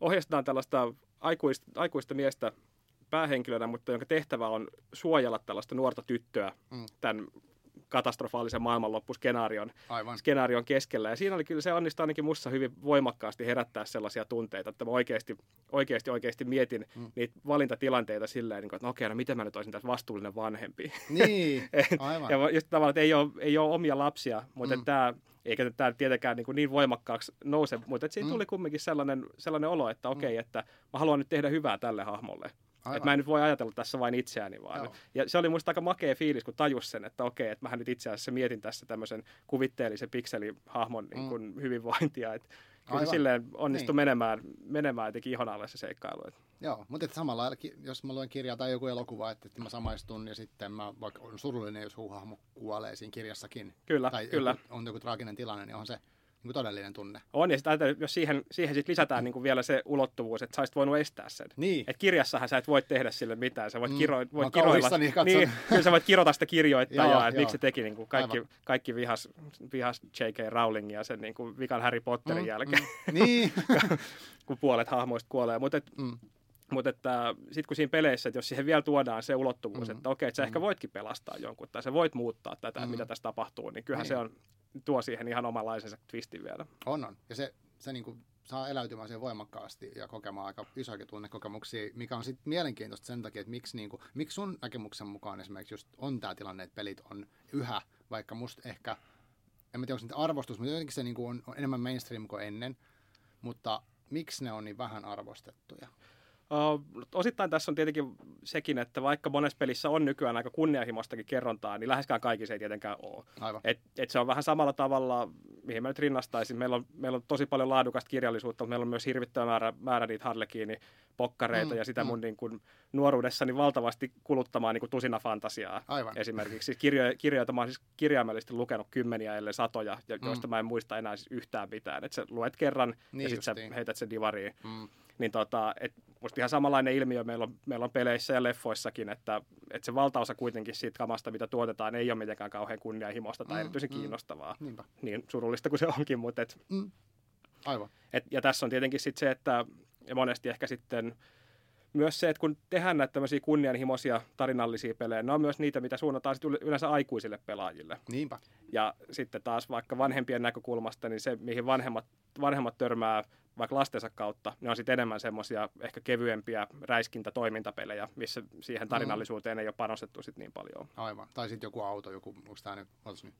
ohjastetaan tällaista Aikuista, aikuista miestä päähenkilönä, mutta jonka tehtävä on suojella tällaista nuorta tyttöä mm. tämän katastrofaalisen maailmanloppuskenaarion skenaarion keskellä. Ja siinä oli kyllä, se onnistui ainakin musta hyvin voimakkaasti herättää sellaisia tunteita, että mä oikeasti, oikeasti, oikeasti mietin mm. niitä valintatilanteita silleen, että no okei, no miten mä nyt olisin tässä vastuullinen vanhempi. Niin, aivan. Ja just tavallaan, että ei ole, ei ole omia lapsia, mutta mm. tämä... Eikä tämä tietenkään niin, niin voimakkaaksi nouse, mutta siinä tuli mm. kumminkin sellainen, sellainen olo, että okei, okay, että mä haluan nyt tehdä hyvää tälle hahmolle. Aivan. Että mä en nyt voi ajatella tässä vain itseäni vaan. Joo. Ja se oli musta aika makea fiilis, kun tajus sen, että okei, okay, että mähän nyt itse asiassa mietin tässä tämmöisen kuvitteellisen pikselihahmon niin kuin mm. hyvinvointia. Että kyllä se silleen onnistui niin. menemään, menemään jotenkin ihon alle se seikkailu. Joo, mutta samalla lailla, jos mä luen kirjaa tai joku elokuva, että, että mä samaistun ja sitten mä vaikka on surullinen, jos hahmo kuolee siinä kirjassakin. Kyllä, tai kyllä. Joku, on joku traaginen tilanne, niin on se niin todellinen tunne. On, ja sit ajatella, jos siihen, siihen sit lisätään niin kuin vielä se ulottuvuus, että sä olisit voinut estää sen. Niin. Että kirjassahan sä et voi tehdä sille mitään. Sä voit, kiro, mm, voit kiroilla. Niin, niin, kyllä sä voit kirota sitä kirjoittajaa, että miksi se teki niin kuin kaikki, kaikki vihas, vihas J K. Rowlingia sen niin kuin vikan Harry Potterin mm, jälkeen. Mm, niin. Kun puolet hahmoista kuolee. Mutta mm. mut sitten kun siinä peleissä, että jos siihen vielä tuodaan se ulottuvuus, mm. että okei, että sä mm. ehkä voitkin pelastaa jonkun, tai sä voit muuttaa tätä, mm. mitä tässä tapahtuu, niin kyllähän niin. se on... tuo siihen ihan omanlaisensa twistin vielä. On, on. Ja se, se niin kuin saa eläytymään siihen voimakkaasti ja kokemaan aika isoakin tunnekokemuksia, mikä on sitten mielenkiintoista sen takia, että miksi, niin kuin, miksi sun näkemyksen mukaan esimerkiksi just on tämä tilanne, että pelit on yhä, vaikka musta ehkä, en mä tiedä, onko niitä arvostus, mutta jotenkin se niin kuin on, on enemmän mainstream kuin ennen, mutta miksi ne on niin vähän arvostettuja? Osittain tässä on tietenkin sekin, että vaikka monessa pelissä on nykyään aika kunnianhimoistakin kerrontaa, niin läheskään kaikissa ei tietenkään ole. Et, et se on vähän samalla tavalla, mihin mä nyt rinnastaisin. Meillä on, meillä on tosi paljon laadukasta kirjallisuutta, mutta meillä on myös hirvittävä määrä, määrä niitä harlekiinipokkareita mm, ja sitä mm. mun niin kun, nuoruudessani valtavasti kuluttamaan niin kun tusina fantasiaa. Aivan. Esimerkiksi kirjo, kirjoita mä oon siis kirjaimellisesti lukenut kymmeniä ellei satoja, joista mm. mä en muista enää siis yhtään mitään. Et sä luet kerran niin ja sitten sä heität sen divariin. Mm. Niin tota, et musta ihan samanlainen ilmiö meillä on, meillä on peleissä ja leffoissakin, että, että se valtaosa kuitenkin siitä kamasta, mitä tuotetaan, ei ole mitenkään kauhean kunnianhimoista tai mm, erityisen mm, kiinnostavaa. Niinpä. Niin surullista kuin se onkin, mutta et, mm. Aivan. Et, ja tässä on tietenkin sit se, että ja monesti ehkä sitten myös se, että kun tehdään näitä tämmöisiä kunnianhimoisia tarinallisia pelejä, ne on myös niitä, mitä suunnataan sit yleensä aikuisille pelaajille. Niinpä. Ja sitten taas vaikka vanhempien näkökulmasta, niin se, mihin vanhemmat, vanhemmat törmää vaikka lastensa kautta, ne on sitten enemmän semmoisia ehkä kevyempiä räiskintätoimintapelejä, missä siihen tarinallisuuteen ei ole panostettu sitten niin paljon. Aivan. Tai sitten joku auto, joku, onko tämä nyt, ootas nyt,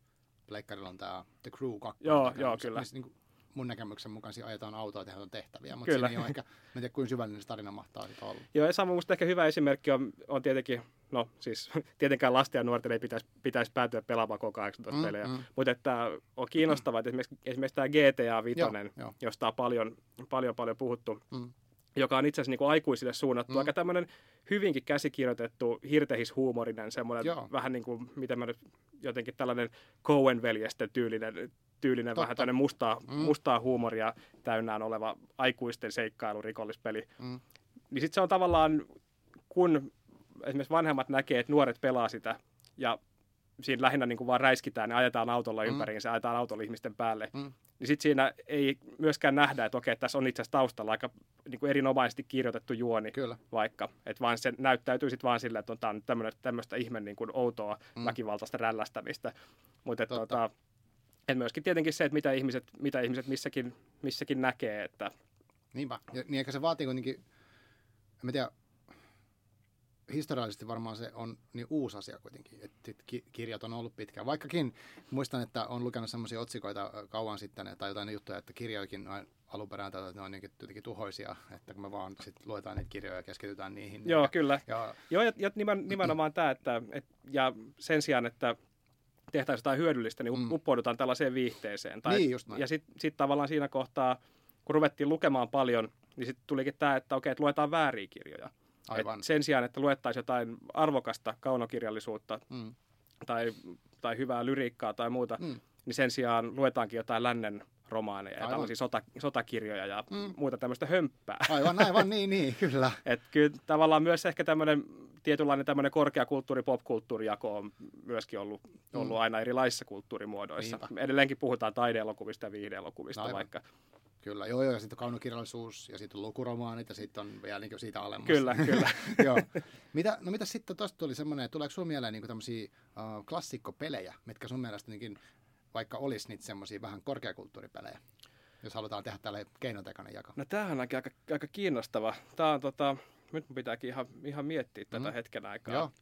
pleikkarilla on tämä The Crew kaksi. Joo, joo, kyllä. Missä, niin kuin mun näkemyksen mukaan siinä ajetaan autoa ja tehdään tehtäviä, mutta siinä ei ole ehkä, mä en tiedä kuinka syvällinen se tarina mahtaa sitten olla. Joo, ja sama musta ehkä hyvä esimerkki on, on tietenkin, no siis tietenkään lasten ja nuorten ei pitäisi, pitäisi päätyä pelaamaan koko kahdeksantoista pelejä, mm, mm. mutta että on kiinnostavaa, että esimerkiksi, esimerkiksi tämä G T A viisi, josta on paljon, paljon, paljon puhuttu, mm. joka on itse asiassa niin kuin aikuisille suunnattu. Mm. Aika tämmöinen hyvinkin käsikirjoitettu, hirtehishuumorinen, semmoinen Joo. vähän niin kuin, mitä mä nyt jotenkin tällainen Coen-veljesten tyylinen, tyylinen vähän tämmöinen mustaa, mm. mustaa huumoria täynnään oleva aikuisten seikkailu, rikollispeli. Mm. Niin sitten se on tavallaan, kun esimerkiksi vanhemmat näkee, että nuoret pelaa sitä ja siinä lähinnä niin kuin vaan räiskitään ja ajetaan autolla mm. ympäriinsä, ajetaan autolla ihmisten päälle, mm. niin sitten siinä ei myöskään nähdä, että okei, tässä on itse asiassa taustalla aika niin kuin erinomaisesti kirjoitettu juoni Kyllä. vaikka, että vaan se näyttäytyy sitten vaan sillä, että on, tämä on tämmöistä ihme niin kuin outoa mm. väkivaltaista rällästämistä, mutta että tota, et myöskin tietenkin se, että mitä ihmiset, mitä ihmiset missäkin, missäkin näkee. Että... Niinpä, ja, niin ehkä se vaatii kuitenkin, en tiedä, historiallisesti varmaan se on niin uusi asia kuitenkin, että kirjat on ollut pitkään. Vaikkakin muistan, että olen lukenut sellaisia otsikoita kauan sitten tai jotain juttuja, että kirjoikin alun perään tai ne on jotenkin tuhoisia, että kun me vaan sit luetaan niitä kirjoja ja keskitytään niihin. Joo, ja, kyllä. Ja, Joo, ja, ja nimen, nimenomaan tämä, että et, ja sen sijaan, että tehtäisiin jotain hyödyllistä, niin mm. uppoudutaan tällaiseen viihteeseen. Tai, niin, just näin. Ja sitten sit tavallaan siinä kohtaa, kun ruvettiin lukemaan paljon, niin sitten tulikin tämä, että okei, että luetaan vääriä kirjoja. Sen sijaan, että luettaisiin jotain arvokasta kaunokirjallisuutta mm. tai, tai hyvää lyriikkaa tai muuta, mm. niin sen sijaan luetaankin jotain lännen romaaneja aivan. ja tällaisia sota, sotakirjoja ja mm. muuta tämmöistä hömppää. Aivan, aivan, niin, niin, kyllä. Että kyllä tavallaan myös ehkä tämmöinen tietynlainen tämmöinen korkea kulttuuri, popkulttuurijako on myöskin ollut, mm. ollut aina erilaisissa kulttuurimuodoissa. Niinpä. Edelleenkin puhutaan taideelokuvista ja viihdeelokuvista no, vaikka. Kyllä, joo, joo, ja sitten on kaunokirjallisuus, ja sitten on lukuromaanit, ja sitten on vielä niin siitä alemmasta. Kyllä, kyllä. joo. Mitä, no mitä sitten tuosta tuli semmoinen, tuleeko sun mieleen niin tämmöisiä uh, klassikkopelejä, mitkä sun mielestä niinkin, vaikka olisi niitä semmoisia vähän korkeakulttuuripelejä, jos halutaan tehdä tälle keinotekoinen jako? No tämähän on aika, aika kiinnostava. Tämä on tota, nyt mun pitääkin ihan, ihan miettiä tätä mm. hetken aikaa. Joo.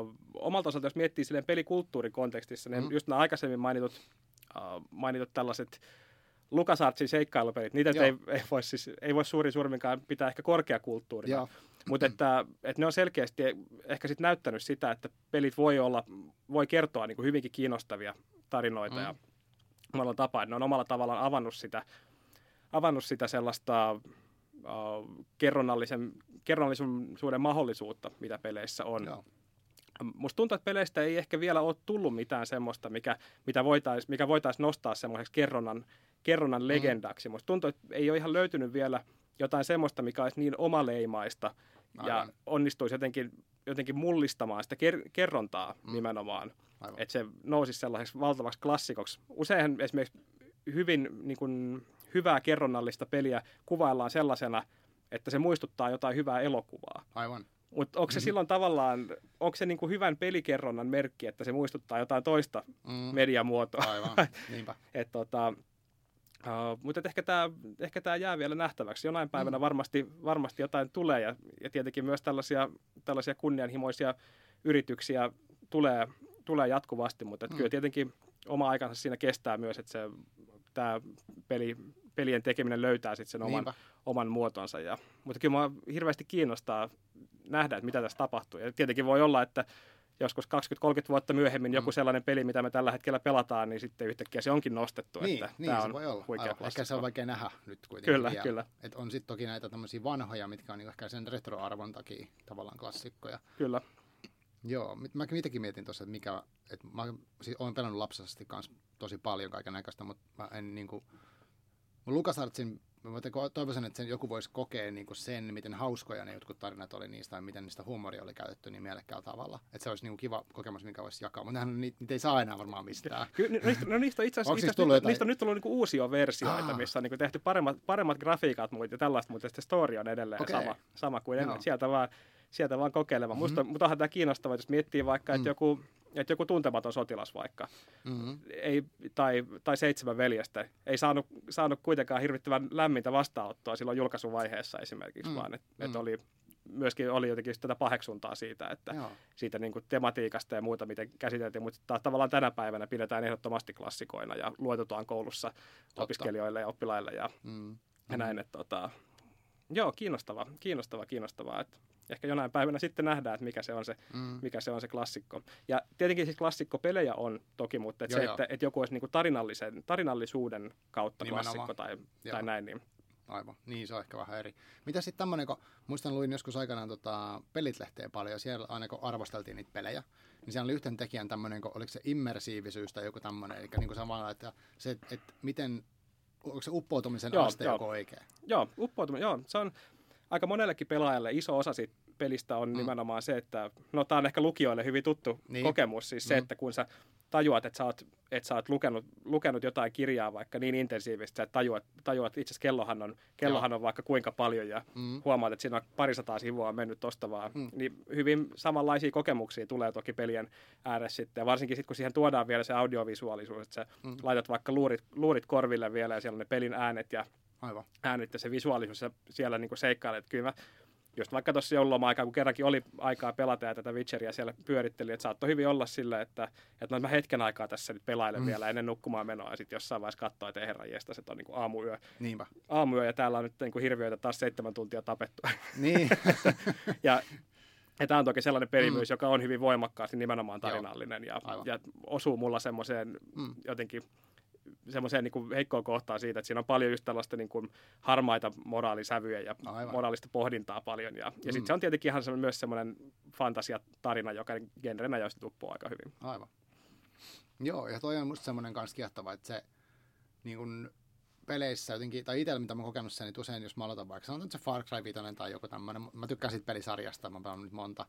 Uh, omalta osalta, jos miettii silleen pelikulttuurikontekstissa, niin mm. just nämä aikaisemmin mainitut, uh, mainitut tällaiset LucasArtsin seikkailupelit, niitä ei, ei voi siis, ei voi suurin suurminkaan pitää ehkä korkeakulttuurina, mutta että, että ne on selkeästi ehkä sit näyttänyt sitä, että pelit voi olla, voi kertoa niin kuin hyvinkin kiinnostavia tarinoita mm. ja omalla tapaa, ne on omalla tavallaan avannut sitä, avannut sitä sellaista uh, kerronnallisen, kerronnallisuuden mahdollisuutta, mitä peleissä on. Joo. Musta tuntuu, että peleistä ei ehkä vielä ole tullut mitään semmoista, mikä, mitä voitais, mikä voitaisiin nostaa semmoiseksi kerronnan, kerronnan legendaksi. Mm. Musta tuntuu, että ei ole ihan löytynyt vielä jotain semmoista, mikä olisi niin omaleimaista Aivan. ja onnistuisi jotenkin, jotenkin mullistamaan sitä ker- kerrontaa mm. nimenomaan. Että se nousisi sellaiseksi valtavaksi klassikoksi. Useinhan esimerkiksi hyvin niin kuin, hyvää kerronnallista peliä kuvaillaan sellaisena, että se muistuttaa jotain hyvää elokuvaa. Aivan. Mutta onko se mm-hmm. silloin tavallaan, onko se niinku hyvän pelikerronnan merkki, että se muistuttaa jotain toista mm. mediamuotoa? Aivan, niinpä. et tota, uh, mutta et ehkä tämä ehkä tää jää vielä nähtäväksi. Jonain päivänä mm. varmasti, varmasti jotain tulee ja, ja tietenkin myös tällaisia, tällaisia kunnianhimoisia yrityksiä tulee, tulee jatkuvasti. Mutta mm. kyllä tietenkin oma aikansa siinä kestää myös, että tämä peli... pelien tekeminen löytää sitten sen oman, oman muotonsa. Ja, mutta kyllä minua hirveästi kiinnostaa nähdä, että mitä tässä tapahtuu. Ja tietenkin voi olla, että joskus kaksikymmentä kolmekymmentä vuotta myöhemmin mm. joku sellainen peli, mitä me tällä hetkellä pelataan, niin sitten yhtäkkiä se onkin nostettu. Niin, että niin tämä se on voi olla. Aivan, ehkä se on vaikea nähdä nyt kuitenkin. Kyllä, vielä. Kyllä. Et on sitten toki näitä tämmöisiä vanhoja, mitkä on ehkä sen retroarvon takia tavallaan klassikkoja. Kyllä. Joo, mä itsekin mietin tuossa, että mikä... Et mä siis olen pelannut lapsellisesti kanssa tosi paljon kaikennäköistä, mutta mä en niinku... LucasArtsin, mä toivoisin, että sen joku voisi kokea niin kuin sen, miten hauskoja ne jotkut tarinat oli niistä, ja miten niistä huumoria oli käytetty niin mielekkäällä tavalla. Että se olisi niin kuin kiva kokemus, minkä voisi jakaa, mutta niitä, niitä ei saa enää varmaan mistään. Kyllä, no niistä, no niistä itse asiassa, itse, niistä, niistä on nyt tullut niin kuin uusia versioita, ah. missä on niin kuin tehty paremmat, paremmat grafiikat ja tällaista, mutta se story on edelleen okay. sama, sama kuin ennen. No. Sieltä vaan, sieltä vaan kokeilemaan. Mm-hmm. Musta, mutta onhan tämä kiinnostavaa, jos miettii vaikka, että mm. joku... Että joku tuntematon sotilas vaikka, mm-hmm. ei, tai, tai seitsemän veljestä, ei saanut, saanut kuitenkaan hirvittävän lämmintä vastaanottoa silloin julkaisuvaiheessa esimerkiksi, mm-hmm. vaan että et oli, myöskin oli jotenkin tätä paheksuntaa siitä, että Joo. siitä niin kuin tematiikasta ja muuta, miten käsiteltiin, mutta taas tavallaan tänä päivänä pidetään ehdottomasti klassikoina ja luotetaan koulussa Totta. Opiskelijoille ja oppilaille ja, mm-hmm. ja näin, että tota, joo, kiinnostavaa, kiinnostavaa, kiinnostavaa, että ehkä jonain päivänä sitten nähdään, että mikä se on se, mm. mikä se on se klassikko. Ja tietenkin siis klassikkopelejä on toki, mutta et joo, se, että et joku olisi niinku tarinallisen, tarinallisuuden kautta Nimenomaan. Klassikko tai, tai näin, niin Aivan, niin se on ehkä vähän eri. Mitä sitten tämmöinen, kun muistan luin joskus aikanaan tota, pelit-lehteä paljon, ja siellä aina kun arvosteltiin niitä pelejä, niin se oli yhten tekijän tämmöinen, kun oliko se immersiivisyys tai joku tämmöinen, eli niin kuin samalla, että se, että et, miten, onko se uppoutumisen joo, aste joo. joko oikein? Joo, uppoutuminen, joo, se on aika monellekin pelaajalle iso osa siitä pelistä on mm. nimenomaan se, että, no tämä on ehkä lukijoille hyvin tuttu niin. kokemus, siis mm. se, että kun sä tajuat, että sä oot, että sä oot lukenut, lukenut jotain kirjaa vaikka niin intensiivisesti, että tajuat, tajuat itse asiassa kellohan on, kellohan on vaikka kuinka paljon ja mm. huomaat, että siinä on parisataa sivua on mennyt tosta vaan. Mm. Niin hyvin samanlaisia kokemuksia tulee toki pelien ääressä sitten. Ja varsinkin sitten, kun siihen tuodaan vielä se audiovisuaalisuus, että sä mm. laitat vaikka luurit, luurit korville vielä ja siellä on ne pelin äänet ja, Aivan. äänet ja se visuaalisuus ja siellä niinku seikkailet. Kyllä mä, just vaikka tuossa joululoma-aikaa, kun kerrankin oli aikaa pelata ja tätä Witcheria siellä pyöritteli, että saattoi hyvin olla sillä, että, että no, mä hetken aikaa tässä nyt pelailen mm. vielä ennen nukkumaan menoa ja sitten jossain vaiheessa katsoa, että ei herran jestä, se on niin kuin aamuyö. Niinpä. Aamuyö ja täällä on nyt niin kuin hirviöitä taas seitsemän tuntia tapettu. Niin. ja ja tämä on toki sellainen pelimyys, mm. joka on hyvin voimakkaasti nimenomaan tarinallinen ja, ja osuu mulla semmoiseen mm. jotenkin semmoiseen niin heikkoon kohtaan siitä, että siinä on paljon just tällaista niin kuin harmaita moraalisävyjä ja Aivan. moraalista pohdintaa paljon. Ja, ja mm. sitten se on tietenkin ihan semmoinen, myös semmoinen fantasiatarina, joka genrenä joista tuppuu aika hyvin. Aivan. Joo, ja toi on musta semmoinen kanssa kiehtova, että se niin kuin peleissä jotenkin, tai itsellä mitä mä oon kokenut sen, että usein jos mä aloitan vaikka, sanotaan, että se Far Cry viisi tai joku tämmöinen, mä tykkään siitä pelisarjasta, mä oon nyt monta.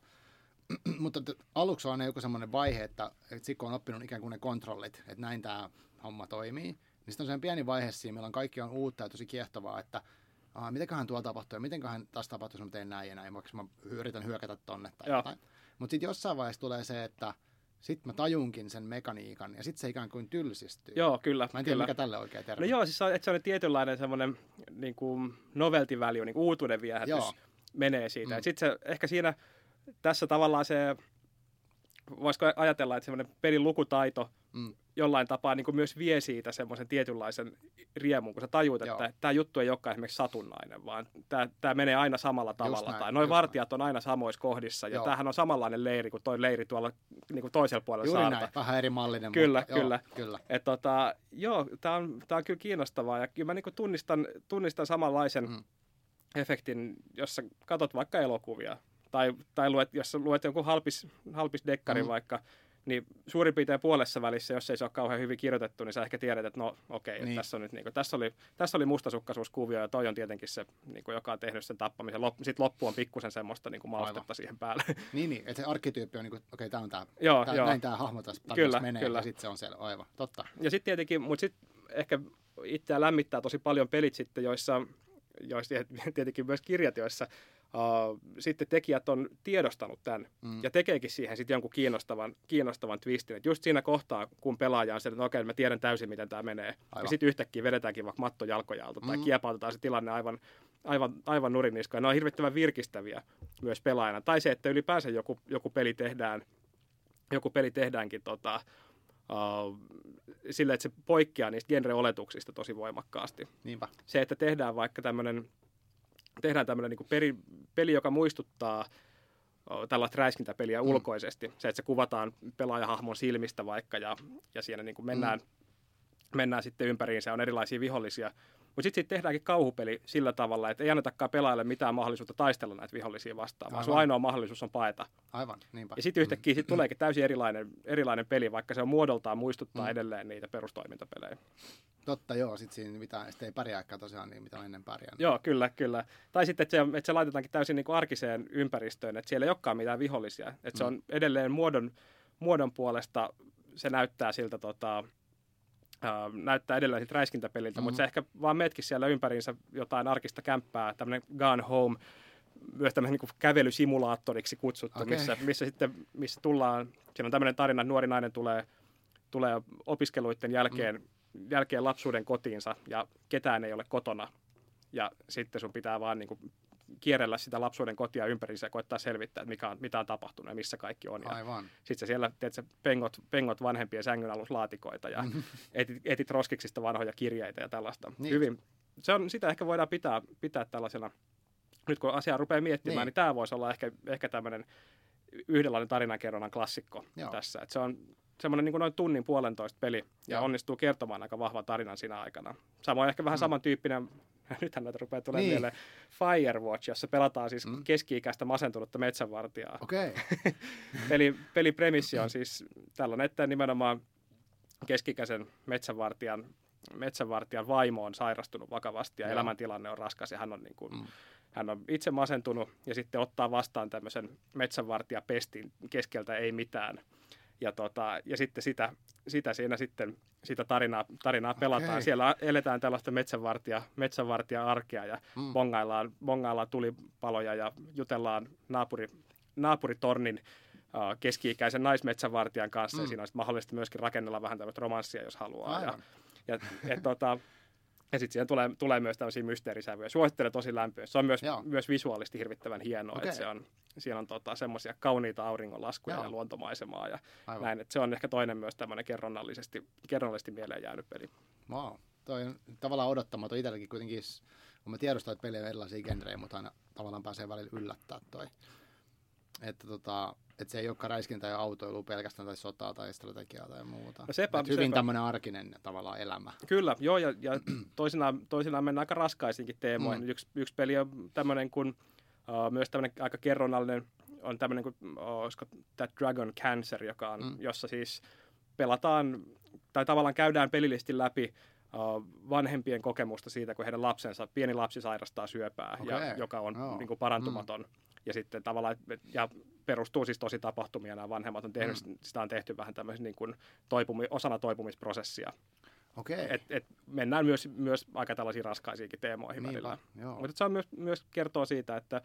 Mutta aluksi on aina joku semmoinen vaihe, että, että sit kun on oppinut ikään kuin ne kontrollit, että näin tämä homma toimii, niin sitten on sen pieni vaihe siinä, milloin kaikki on uutta ja tosi kiehtovaa, että aah, mitenköhän tuo tapahtuu ja mitenköhän taas tapahtuu, jos mä teen näin ja näin, vaikka mä yritän hyökätä tonne tai jotain. Mutta sitten jossain vaiheessa tulee se, että sitten mä tajunkin sen mekaniikan ja sitten se ikään kuin tylsistyy. Joo, kyllä. Mä en tiedä, kyllä. mikä tälle oikea termi. No joo, siis että se on tietynlainen semmoinen niin kuin novelty value, niin kuin uutuuden viehätys joo. menee siitä. Mm. Sitten se ehkä siinä tässä tavallaan se, voisiko ajatella, että semmoinen pelin lukutaito mm. jollain tapaa niin kuin myös vie siitä semmoisen tietynlaisen riemun, kun sä tajuut, Joo. että tämä juttu ei olekaan esimerkiksi satunnainen, vaan tämä, tämä menee aina samalla tavalla. Näin, tai noi vartijat näin. On aina samoissa kohdissa, Joo. ja tämähän on samanlainen leiri kuin toi leiri tuolla niin kuin toisella puolella Juuri saarta. Juuri näin, vähän eri mallinen. Kyllä, mutta, kyllä. Joo, kyllä. Et, tota, joo tämä on, on kyllä kiinnostavaa, ja mä niin kuin tunnistan, tunnistan samanlaisen mm. efektin, jos sä katot vaikka elokuvia, tai, tai luet, jos luet jonkun halpis, halpis dekkarin mm. vaikka, niin suurin piirtein puolessa välissä, jos ei se ole kauhean hyvin kirjoitettu, niin sä ehkä tiedät, että no okei, okay, niin. tässä, on nyt, niin kuin, tässä, oli, tässä oli mustasukkaisuuskuvio, ja toi on tietenkin se, niin kuin, joka on tehnyt sen tappamisen. Lop, sitten loppu on pikkusen semmoista niin kuin maustetta Aivan. siihen päälle. Niin, niin, että se arkkityyppi on, niin okei, okay, tämä on tämä, joo, tämä joo. näin tämä hahmo tässä kyllä, menee, kyllä. ja sitten se on siellä, aivan, totta. Ja sitten tietenkin, mutta sitten ehkä itseä lämmittää tosi paljon pelit sitten, joissa, joissa tietenkin myös kirjat, joissa Uh, sitten tekijät on tiedostanut tämän mm. ja tekeekin siihen sitten jonkun kiinnostavan, kiinnostavan twistin. Et just siinä kohtaa, kun pelaaja on se, että okei, mä tiedän täysin, miten tämä menee. Aivan. Ja sitten yhtäkkiä vedetäänkin vaikka matto jalkojalta tai mm. kiepautetaan se tilanne aivan, aivan, aivan nuriniskaan. Ne on hirvittävän virkistäviä myös pelaajana. Tai se, että ylipäänsä joku, joku, peli, tehdään, joku peli tehdäänkin tota, uh, sille, että se poikkeaa niistä genre-oletuksista tosi voimakkaasti. Niinpä. Se, että tehdään vaikka tämmöinen Tehdään tämmöinen niin kuin peri, peli, joka muistuttaa o, tällaista räiskintäpeliä mm. ulkoisesti. Se, että se kuvataan pelaajahahmon silmistä vaikka ja, ja siinä niin kuin mennään, mm. mennään sitten ympäriin. Se on erilaisia vihollisia. Mutta sitten sit tehdäänkin kauhupeli sillä tavalla, että ei annetakaan pelaajalle mitään mahdollisuutta taistella näitä vihollisia vastaan, vaan sun ainoa mahdollisuus on paeta. Aivan, niinpä. Ja sitten yhtäkkiä sit tuleekin täysin erilainen, erilainen peli, vaikka se on muodoltaan muistuttaa mm. edelleen niitä perustoimintapelejä. Totta, joo. Sitten siinä mitään, sit ei pärjääkään tosiaan niin, mitä on ennen pärjännyt. Joo, kyllä, kyllä. Tai sitten, että se, et se laitetaankin täysin niin kuin arkiseen ympäristöön, että siellä ei olekaan mitään vihollisia. Että mm. se on edelleen muodon, muodon puolesta, se näyttää siltä tota, Äh, näyttää edelleen siltä räiskintäpeliltä, mm-hmm. mutta se ehkä vaan metkin siellä ympäriinsä jotain arkista kämppää, tämmöinen Gone Home, myös tämmöinen niin kävelysimulaattoriksi kutsuttu, okay. missä, missä sitten missä tullaan, siinä on tämmöinen tarina, että nuori nainen tulee, tulee opiskeluiden jälkeen, mm-hmm. jälkeen lapsuuden kotiinsa ja ketään ei ole kotona ja sitten sun pitää vaan niin kuin kierrellä sitä lapsuuden kotia ympäriinsä ja koittaa selvittää, että mikä on, mitä on tapahtunut ja missä kaikki on. Sitten siellä teet se pengot, pengot vanhempien sängyn aluslaatikoita ja etit, etit roskiksista vanhoja kirjeitä ja tällaista. Niin. Hyvin. Se on, sitä ehkä voidaan pitää, pitää tällaisena, nyt kun asiaa rupeaa miettimään, niin, niin tämä voisi olla ehkä, ehkä tämmöinen yhdenlainen tarinankerronnan klassikko Joo. tässä. Et se on semmoinen niin kuin noin tunnin puolentoista peli ja Joo. onnistuu kertomaan aika vahvan tarinan siinä aikana. Samoin ehkä vähän hmm. samantyyppinen Nythän näitä rupeaa tulemaan niin. mieleen. Firewatch, jossa pelataan siis mm. keski-ikäistä masentunutta metsänvartijaa. Okei. Okay. Eli pelipremissi on siis tällainen, että nimenomaan keski-ikäisen metsänvartijan, metsänvartijan vaimo on sairastunut vakavasti ja Joo. elämäntilanne on raskas ja hän on niin kuin... Mm. Hän on itse masentunut ja sitten ottaa vastaan tämmöisen metsänvartijapestin keskeltä ei mitään. Ja, tota, ja sitten sitä, sitä siinä sitten, sitä tarinaa, tarinaa pelataan. Okay. Siellä eletään tällaista metsänvartija, metsänvartija-arkea ja mm. bongaillaan, bongaillaan tulipaloja ja jutellaan naapuri, naapuritornin uh, keski-ikäisen naismetsänvartijan kanssa. Mm. Ja siinä on mahdollisesti myöskin rakennella vähän tämmöistä romanssia, jos haluaa. Aivan. Ja, ja et, tota... Ja sitten siihen tulee, tulee myös tämmöisiä mysteerisävyjä. Suosittelen tosi lämpöistä. Se on myös, myös visuaalisti hirvittävän hienoa. Okay. Että se on, siellä on tota, semmoisia kauniita auringonlaskuja Joo. ja luontomaisemaa. Ja näin, että se on ehkä toinen myös tämmöinen kerronnallisesti, kerronnallisesti mieleen jäänyt peli. Wow. Toi on tavallaan odottamaton itselläkin kuitenkin. Kun mä tiedostan, että pelejä on erilaisia genrejä, mutta aina tavallaan pääsee välillä yllättää toi. Että tota... Että se ei olekaan räiskintä ja autoilu pelkästään tai sotaa tai strategiaa tai muuta. No sepä, hyvin sepä. Tämmöinen arkinen tavallaan elämä. Kyllä, joo, ja, ja toisinaan, toisinaan mennään aika raskaisinkin teemoihin. Mm. Yksi, yksi peli on tämmöinen kuin, uh, myös tämmöinen aika kerronnallinen, on tämmöinen kuin uh, That Dragon Cancer, joka on, mm. jossa siis pelataan, tai tavallaan käydään pelillisesti läpi uh, vanhempien kokemusta siitä, kun heidän lapsensa, pieni lapsi sairastaa syöpää, okay. ja, joka on oh. niin kuin parantumaton. Mm. Ja sitten tavallaan, ja perustuu siis tosi tapahtumia, nämä vanhemmat on tehnyt, mm. sitä on tehty vähän tämmöisen niin kuin toipumi, osana toipumisprosessia. Okei. Et, et mennään myös, myös aika tällaisiin raskaisiinkin teemoihin Niinpä, välillä. Joo. Mutta se on myös, myös kertoo siitä, että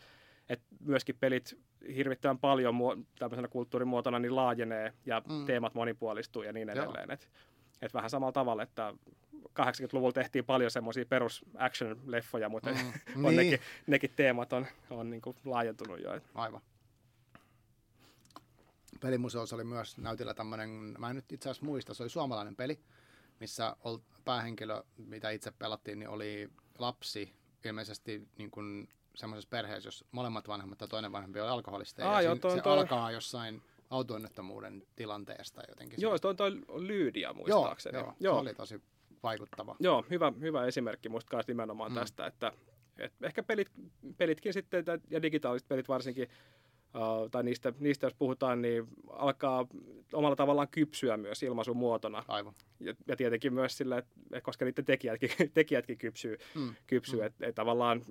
et myöskin pelit hirvittävän paljon muo- tämmöisenä kulttuurimuotona niin laajenee ja mm. teemat monipuolistuu ja niin edelleen. Et, et vähän samalla tavalla, että kahdeksankymmentäluvulla tehtiin paljon semmoisia perus action-leffoja, mutta mm. on niin. nekin, nekin teemat on, on niin kuin laajentunut jo. Aivan. Pelimuseossa oli myös näytillä tämmöinen, mä en nyt itse asiassa muista, se oli suomalainen peli, missä päähenkilö, mitä itse pelattiin, niin oli lapsi ilmeisesti niin kuin semmoisessa perheessä, jos molemmat vanhemmat tai toinen vanhempi oli alkoholisteja. Ah, ja joo, se toi... alkaa jossain auto-onnettomuuden tilanteesta jotenkin. Joo, se on toi Lyydia muistaakseni. Joo, joo, joo, se oli tosi vaikuttava. Joo, hyvä, hyvä esimerkki muistakaa nimenomaan mm. tästä, että, että ehkä pelit, pelitkin sitten, ja digitaaliset pelit varsinkin, Uh, tai niistä, niistä jos puhutaan, niin alkaa omalla tavallaan kypsyä myös ilmaisun muotona. Aivan. Ja, ja tietenkin myös sillä, että koska niiden tekijätkin, tekijätkin kypsyy, mm. kypsyy mm. että ei tavallaan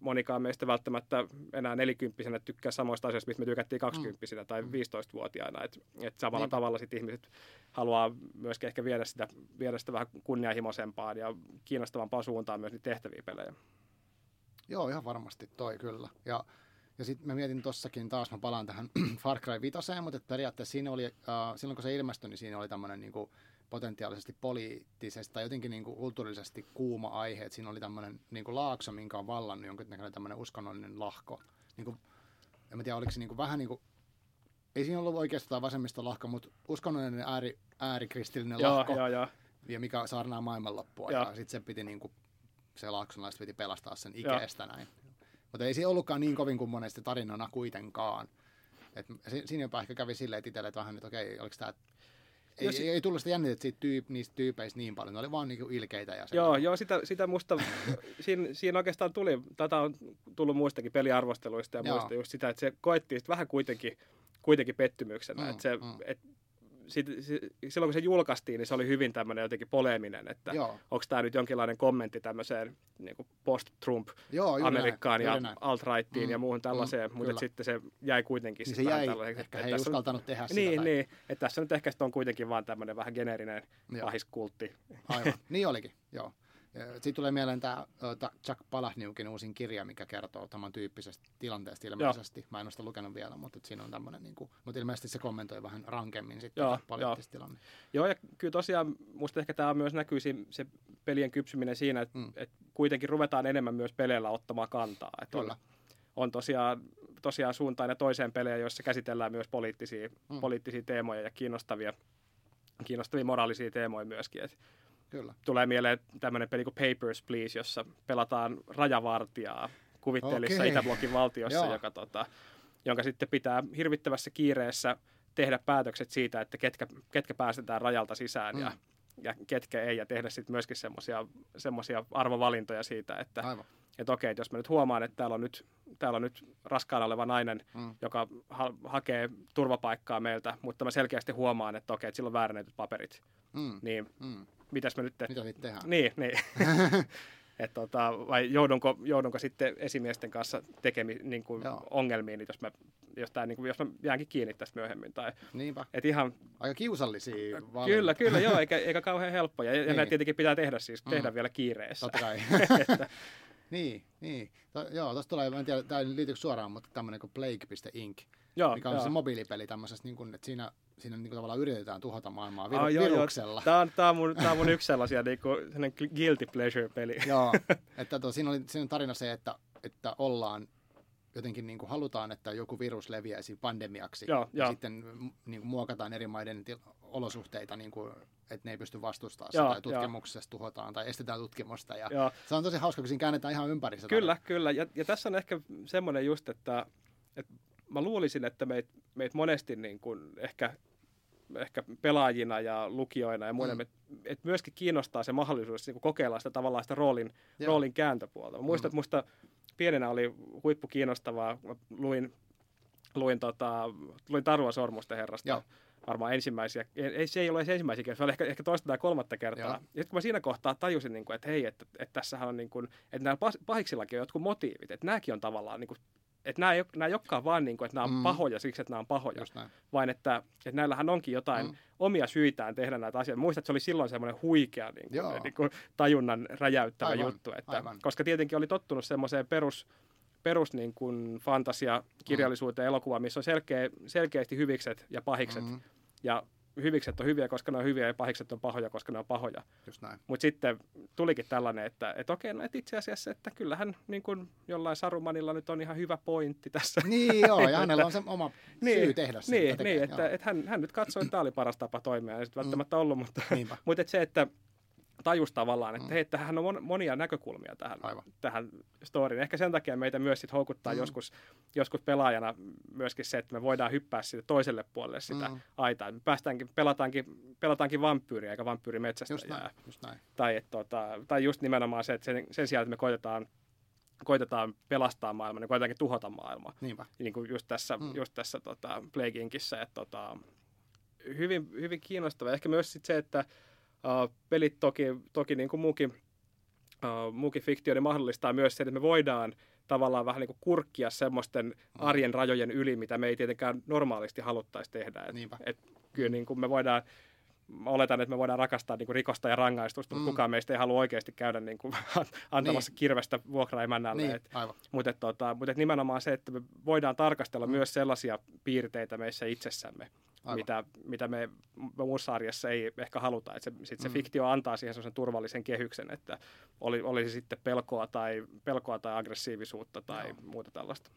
monikaan meistä välttämättä enää nelikymppisenä tykkää samoista asioista, mistä me tykättiin kaksikymppisenä mm. tai viisitoistavuotiaana. Että et samalla niin. tavalla sit ihmiset haluaa myöskin ehkä viedä sitä, viedä sitä vähän kunnianhimoisempaan ja kiinnostavampaan suuntaan myös niitä tehtäviä pelejä. Joo, ihan varmasti toi kyllä. Ja Ja sitten mä mietin tossakin taas, mä palaan tähän Far Cry viisi, mutta periaatteessa siinä oli, äh, silloin kun se ilmestyi, niin siinä oli tämmöinen niinku potentiaalisesti poliittisesti tai jotenkin niinku kulttuurisesti kuuma aihe. Et siinä oli tämmöinen niinku laakso, minkä on vallannut jonkinnäköinen tämmöinen uskonnollinen lahko. Niinku, en mä tiedä, oliko se niinku vähän niin kuin, ei siinä ollut oikeastaan tai vasemmista lahko, mutta uskonnollinen ääri, äärikristillinen joo, lahko, joo, joo. ja mikä saarnaa maailmanloppua. Joo. Ja sitten se piti niinku, se laaksonlaista piti pelastaa sen ikeestä näin. Mutta ei se ollutkaan niin kovin kuin monesti tarinana kuitenkaan. Et siinä jopa ehkä kävi silleen, että itselle, että vähän nyt okei, oliko tämä... Ei, si- ei tullut sitä jännitettä siitä tyyp, niistä tyypeistä niin paljon, ne oli vaan niinku ilkeitä. Ja joo, joo, sitä, sitä musta, siinä, siinä oikeastaan tuli, tätä on tullut muistakin peliarvosteluista ja muista just sitä, että se koettiin sit vähän kuitenkin, kuitenkin pettymyksenä. Mm, että se, mm. et, sit, silloin kun se julkaistiin, niin se oli hyvin tämmöinen jotenkin poleeminen, että onko tämä nyt jonkinlainen kommentti tämmöiseen niin kuin post-Trump-Amerikkaan ja näin. alt-rightiin mm, ja muuhun tällaiseen, mm, mutta sitten se jäi kuitenkin. Niin se jäi, ehkä he ei uskaltanut tehdä sitä. Niin, niin, että tässä nyt ehkä on kuitenkin vaan tämmöinen vähän geneerinen pahiskultti. Aivan, niin olikin, joo. Sitten tulee mieleen tämä Chuck Palahniukin uusin kirja, mikä kertoo tämän tyyppisestä tilanteesta ilmeisesti. Joo. Mä en ole sitä lukenut vielä, mutta siinä on tämmöinen, niin kuin, mutta ilmeisesti se kommentoi vähän rankemmin sitten poliittista tilannetta. Joo, ja kyllä tosiaan musta ehkä tämä myös näkyy se pelien kypsyminen siinä, että mm. et kuitenkin ruvetaan enemmän myös peleillä ottamaan kantaa. Että on, on tosiaan, tosiaan suuntaan ja toiseen pelejä, joissa käsitellään myös poliittisia, mm. poliittisia teemoja ja kiinnostavia, kiinnostavia moraalisia teemoja myöskin, että kyllä. Tulee mieleen tämmöinen peli kuin Papers, Please, jossa pelataan rajavartijaa kuvitteellisessa okay. Itäblokin valtiossa, joka, tota, jonka sitten pitää hirvittävässä kiireessä tehdä päätökset siitä, että ketkä, ketkä päästetään rajalta sisään mm. ja ja ketkä ei, ja tehdä sitten myöskin semmoisia arvovalintoja siitä, että et okei, että jos mä nyt huomaan, että täällä on nyt, täällä on nyt raskaana oleva nainen, mm. joka ha- hakee turvapaikkaa meiltä, mutta mä selkeästi huomaan, että okei, että sillä on väärennetyt paperit, mm. niin mm. mitäs mä nyt... Te- mitä niitä tehdään? Niin, niin. Et tota, vai joudunko, joudunko sitten esimiesten kanssa tekemi, niin kuin ongelmiin, jos mä, jos, tää, niin kuin, jos mä jäänkin kiinni tästä myöhemmin. Tai, niinpä. Et ihan, aika kiusallisia valintoja. Kyllä, kyllä, joo, eikä, eikä kauhean helppoja. Ja niin. Näitä tietenkin pitää tehdä, siis, mm. tehdä vielä kiireessä. Totta kai. Että, niin, niin. To, joo, tuossa tulee, en tiedä, tämä ei liity suoraan, mutta tämmöinen kuin Plague piste inc, joo, mikä on joo. se mobiilipeli tämmöisessä, niin kuin, että siinä... Siinä niin kuin tavallaan yritetään tuhota maailmaa vir- ah, joo, viruksella. Joo. Tämä on, tämä on, mun, tämä on mun yksi sellaisia niin kuin, guilty pleasure-peli. Joo, että to, siinä, oli, siinä on tarina se, että, että ollaan jotenkin niin kuin halutaan, että joku virus leviäisi pandemiaksi. Joo, ja jo. Sitten niin kuin, muokataan eri maiden til- olosuhteita, niin kuin, että ne ei pysty vastustamaan sitä, tai tutkimuksessa jo. Tuhotaan tai estetään tutkimusta. Ja se on tosi hauska, kun siinä käännetään ihan ympäri sitä. Kyllä, tarina. Kyllä. Ja, ja tässä on ehkä semmoinen just, että... että mä luulisin, että meitä meit monesti niin kun ehkä, ehkä pelaajina ja lukijoina ja muina, mm. että et myöskin kiinnostaa se mahdollisuus niin kun kokeilla sitä tavallaan sitä roolin, roolin kääntöpuolta. Mä muistan, mm. että musta pienenä oli huippukiinnostavaa. Mä luin, luin, tota, luin Tarua Sormusten Herrasta. Joo. Varmaan ensimmäisiä, ei, se ei ole ensimmäisiä kertaa, se oli ehkä, ehkä toista tai kolmatta kertaa. Ja sitten kun mä siinä kohtaa tajusin, niin kun, että hei, että, että tässähän on, niin kun, että näillä pahiksillakin on jotkut motiivit, että nämäkin on tavallaan... Niin kun, että nämä ei, nämä ei olekaan vaan niin kuin, että nämä on mm. pahoja siksi, että nämä on pahoja, vaan että, että näillähän onkin jotain mm. omia syitään tehdä näitä asioita. Muistat, että se oli silloin semmoinen huikea niin kuin, niin kuin tajunnan räjäyttävä aivan, juttu, että, aivan. koska tietenkin oli tottunut semmoiseen perus, perus niin kuin fantasiakirjallisuuteen mm. elokuvaan, missä on selkeä, selkeästi hyvikset ja pahikset. Mm. Ja hyvikset on hyviä, koska ne on hyviä, ja pahikset on pahoja, koska ne on pahoja. Mutta sitten tulikin tällainen, että et okei, no et itse asiassa, että kyllähän niin kun jollain Sarumanilla nyt on ihan hyvä pointti tässä. Niin joo, ja hänellä on se oma niin, syy tehdä sitä. Niin, tekee, niin että et hän, hän nyt katsoi, että tämä oli paras tapa toimia, ja sitten välttämättä ollut, mutta, mutta et se, että tajus tavallaan, että mm. hei, että hän on monia näkökulmia tähän, tähän storiin. Ehkä sen takia meitä myös sit houkuttaa mm. joskus, joskus pelaajana myöskin se, että me voidaan hyppää siitä toiselle puolelle sitä mm. aitaa. Me päästäänkin, pelataankin, pelataankin vampyyriä eikä vampyyrimetsästäjää. Just näin. Tai, et, tota, tai just nimenomaan se, että sen, sen sijaan, että me koitetaan, koitetaan pelastaa maailma, niin koitetaankin tuhota maailma. Niinpä. Niin kuin just tässä, mm. just tässä tota, Plague Incissä. Että, tota, hyvin, hyvin kiinnostavaa. Ehkä myös sit se, että Uh, pelit toki, toki niin kuin muukin, uh, muukin fiktio, niin mahdollistaa myös sen, että me voidaan tavallaan vähän niin kuin kurkkia semmoisten arjen rajojen yli, mitä me ei tietenkään normaalisti haluttaisi tehdä. Et, et kyllä niin kuin me voidaan, oletan, että me voidaan rakastaa niin kuin rikosta ja rangaistusta, mm. mutta kukaan meistä ei halua oikeasti käydä niin kuin antamassa niin. kirvestä vuokraemännälle. Niin, mutta tota, mut nimenomaan se, että me voidaan tarkastella mm. myös sellaisia piirteitä meissä itsessämme, Mitä, mitä me muussa arjessa ei ehkä haluta. Et se, sit se mm. fiktio antaa siihen sellaisen turvallisen kehyksen, että oli, oli se sitten pelkoa tai, pelkoa tai aggressiivisuutta tai Joo. muuta tällaista.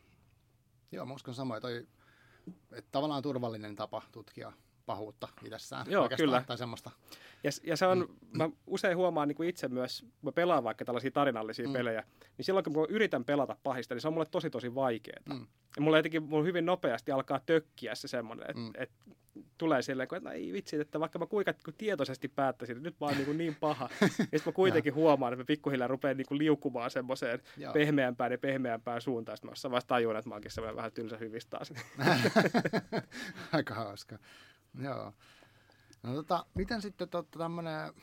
Joo, mä uskon samoin. Toi, että tavallaan turvallinen tapa tutkia pahuutta itsessään. Joo, kyllä. Tai semmoista. Ja, ja se on, mm. mä usein huomaan niin kuin itse myös, kun mä pelaan vaikka tällaisia tarinallisia mm. pelejä, niin silloin kun mä yritän pelata pahista, niin se on mulle tosi tosi vaikeaa. Mm. Ja mulla jotenkin mulla hyvin nopeasti alkaa tökkiä se semmoinen, että mm. et, tulee silleen, että ei vitsi, että vaikka mä kuinka kun tietoisesti päättäisin, että nyt mä oon niin, niin paha, ja sitten mä kuitenkin huomaan, että mä pikkuhiljaa rupean niin liukumaan semmoiseen pehmeämpään ja pehmeämpään suuntaan. Sitten mä jossain vasta tajuan, että mä oonkin semmoinen vähän tylsä hyvis taas. Aika hauska. Joo. No tota, miten sitten tota tämmönen,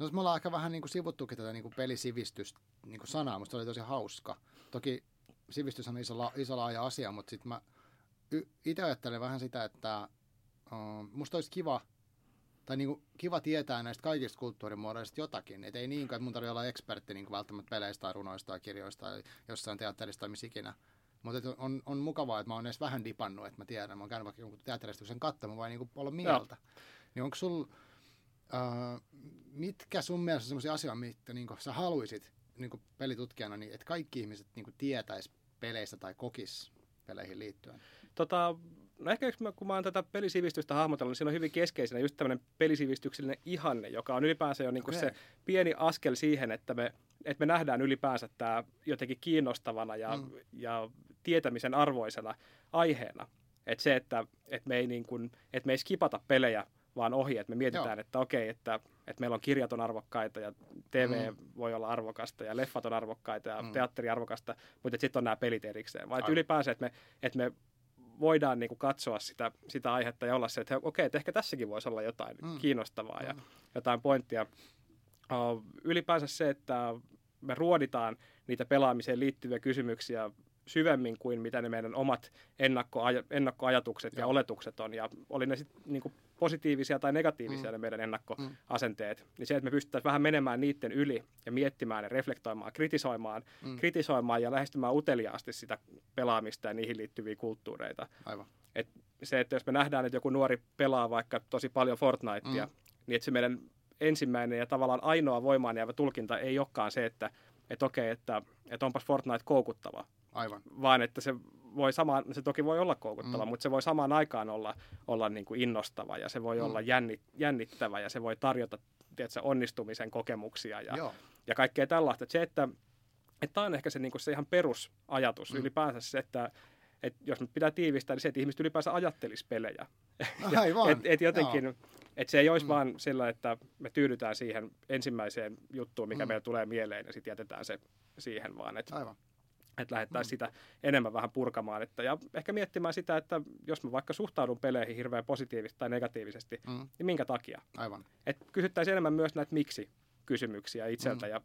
no me ollaan ehkä vähän niinku sivuttukin tätä niinku pelisivistys niinku sanaa, musta oli tosi hauska. Toki sivistys on iso, la, iso laaja asia, mutta sit mä y, ite ajattelen vähän sitä, että uh, musta olisi kiva, tai niinku kiva tietää näistä kaikista kulttuurimuodoista jotakin. Et ei niinkään, että mun tarvitse olla ekspertti niinku välttämättä peleistä tai runoista tai kirjoista tai jossain teatterista tai missä ikinä. Mutta on, on mukavaa, että mä oon edes vähän dipannut, että mä tiedän, mä oon käynyt vaikka jonkun teatteristuksen katsomaan, vaan niinku olla mieltä. Niin onko sul, äh, mitkä sun mielestä on semmoisia asioita, mitä niinku sä haluisit niinku pelitutkijana, niin että kaikki ihmiset niinku tietäis peleistä tai kokis peleihin liittyen? Tota, no ehkä yks, kun mä oon tätä pelisivistystä hahmotellut, niin siinä on hyvin keskeisenä just tämmöinen pelisivistyksellinen ihanne, joka on ylipäänsä jo niinku okay. se pieni askel siihen, että me, että me nähdään ylipäänsä tämä jotenkin kiinnostavana ja, mm. ja tietämisen arvoisena aiheena. Että se, että, että me ei niin kuin, että me ei skipata pelejä, vaan ohi, että me mietitään, Joo. että okei, että, että meillä on kirjat on arvokkaita ja T V mm. voi olla arvokasta ja leffat on arvokkaita ja mm. teatteri arvokasta, mutta sitten on nämä pelit erikseen. Vaan ylipäänsä, että me, että me voidaan niinku katsoa sitä, sitä aihetta ja olla se, että okei, että ehkä tässäkin voisi olla jotain mm. kiinnostavaa mm. ja jotain pointtia. Uh, ylipäänsä se, että me ruoditaan niitä pelaamiseen liittyviä kysymyksiä syvemmin kuin mitä ne meidän omat ennakkoaja- ennakkoajatukset ja. ja oletukset on. Ja oli ne sitten niinku positiivisia tai negatiivisia mm. ne meidän ennakkoasenteet. Niin se, että me pystyttäisiin vähän menemään niiden yli ja miettimään ja reflektoimaan, kritisoimaan, mm. kritisoimaan ja lähestymään uteliaasti sitä pelaamista ja niihin liittyviä kulttuureita. Aivan. Et se, että jos me nähdään, että joku nuori pelaa vaikka tosi paljon Fortnitea, mm. niin että se meidän ensimmäinen ja tavallaan ainoa voimaan jäävä tulkinta ei olekaan se, että et okei, että et onpas Fortnite koukuttava. Aivan. Vaan että se voi samaan, se toki voi olla koukuttava, mm. mutta se voi samaan aikaan olla, olla niin kuin innostava ja se voi mm. olla jännit, jännittävä ja se voi tarjota tiedätkö, onnistumisen kokemuksia ja, ja kaikkea tällaista. Että se, että, että tämä on ehkä se, niin kuin se ihan perusajatus mm. ylipäänsä se, että et jos nyt pitää tiivistää, niin se, että ihmiset ylipäänsä ajattelisi pelejä. Aivan. et, et jotenkin, Joo. et se ei olisi mm. vaan sillä, että me tyydytään siihen ensimmäiseen juttuun, mikä mm. meillä tulee mieleen ja sitten jätetään se siihen vaan. Et, Aivan. Että lähdettäisiin sitä enemmän vähän purkamaan. Että, ja ehkä miettimään sitä, että jos mä vaikka suhtaudun peleihin hirveän positiivisesti tai negatiivisesti, mm. niin minkä takia? Aivan. Että kysyttäisiin enemmän myös näitä miksi-kysymyksiä itseltä mm. ja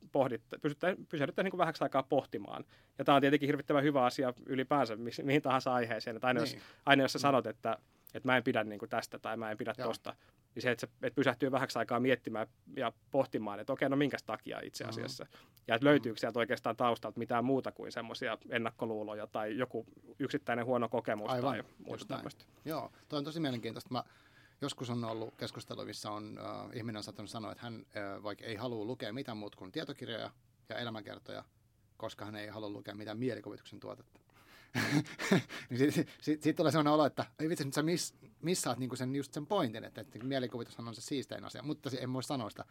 pysyttäisiin niin vähäksi aikaa pohtimaan. Ja tämä on tietenkin hirvittävän hyvä asia ylipäänsä mihin tahansa aiheeseen. Että aina, niin. jos, aina jos sä sanot, että, että mä en pidä niin kuin tästä tai mä en pidä Joo. tosta, niin se, että, se, että pysähtyy vähäksi aikaa miettimään ja pohtimaan, että okei, no minkäs takia itse asiassa. Mm-hmm. Ja että löytyykö sieltä oikeastaan taustalta mitään muuta kuin semmoisia ennakkoluuloja tai joku yksittäinen huono kokemus Aivan. tai muuta tämmöistä. Joo, toi on tosi mielenkiintoista. Mä joskus on ollut keskustelu, missä on, äh, ihminen on saattanut sanoa, että hän äh, vaikka ei halua lukea mitään muuta kuin tietokirjoja ja elämänkertoja, koska hän ei halua lukea mitään mielikuvituksen tuotetta. niin siitä, siitä, siitä tulee sellainen olo, että ei vitsi, nyt sä miss, missaat niinku sen, just sen pointin, että, että mielikuvitushan on se siistein asia, mutta en voi sanoa sitä.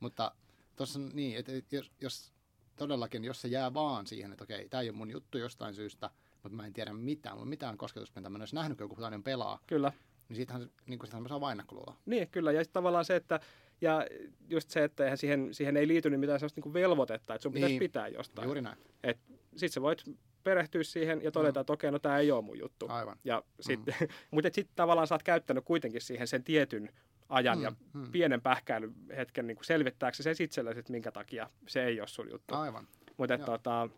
Mutta tuossa on niin, että jos, jos todellakin, jos se jää vaan siihen, että okei, tämä ei ole mun juttu jostain syystä, mutta mä en tiedä mitään, mulla ei mitään kosketuspintaa, mä en olisi nähnyt, kun joku toinen pelaa. Kyllä. Niin siitähän niin sitä saa vain ennakkoluuloa. Niin, kyllä, ja tavallaan se, että ja just se, että eihän siihen, siihen ei liity niin mitään sellaista niin kuin velvoitetta, että sun pitäisi niin, pitää jostain. Juuri näin. Että sit sä voit perehtyä siihen ja todeta, mm. että okei, no tämä ei ole mun juttu. Aivan. Ja sit, mm. mutta sitten tavallaan sä oot käyttänyt kuitenkin siihen sen tietyn ajan mm. ja mm. pienen pähkäilyhetken niin selvittääksä sen itsellesi, että minkä takia se ei ole sun juttu. Aivan. Mutta tota,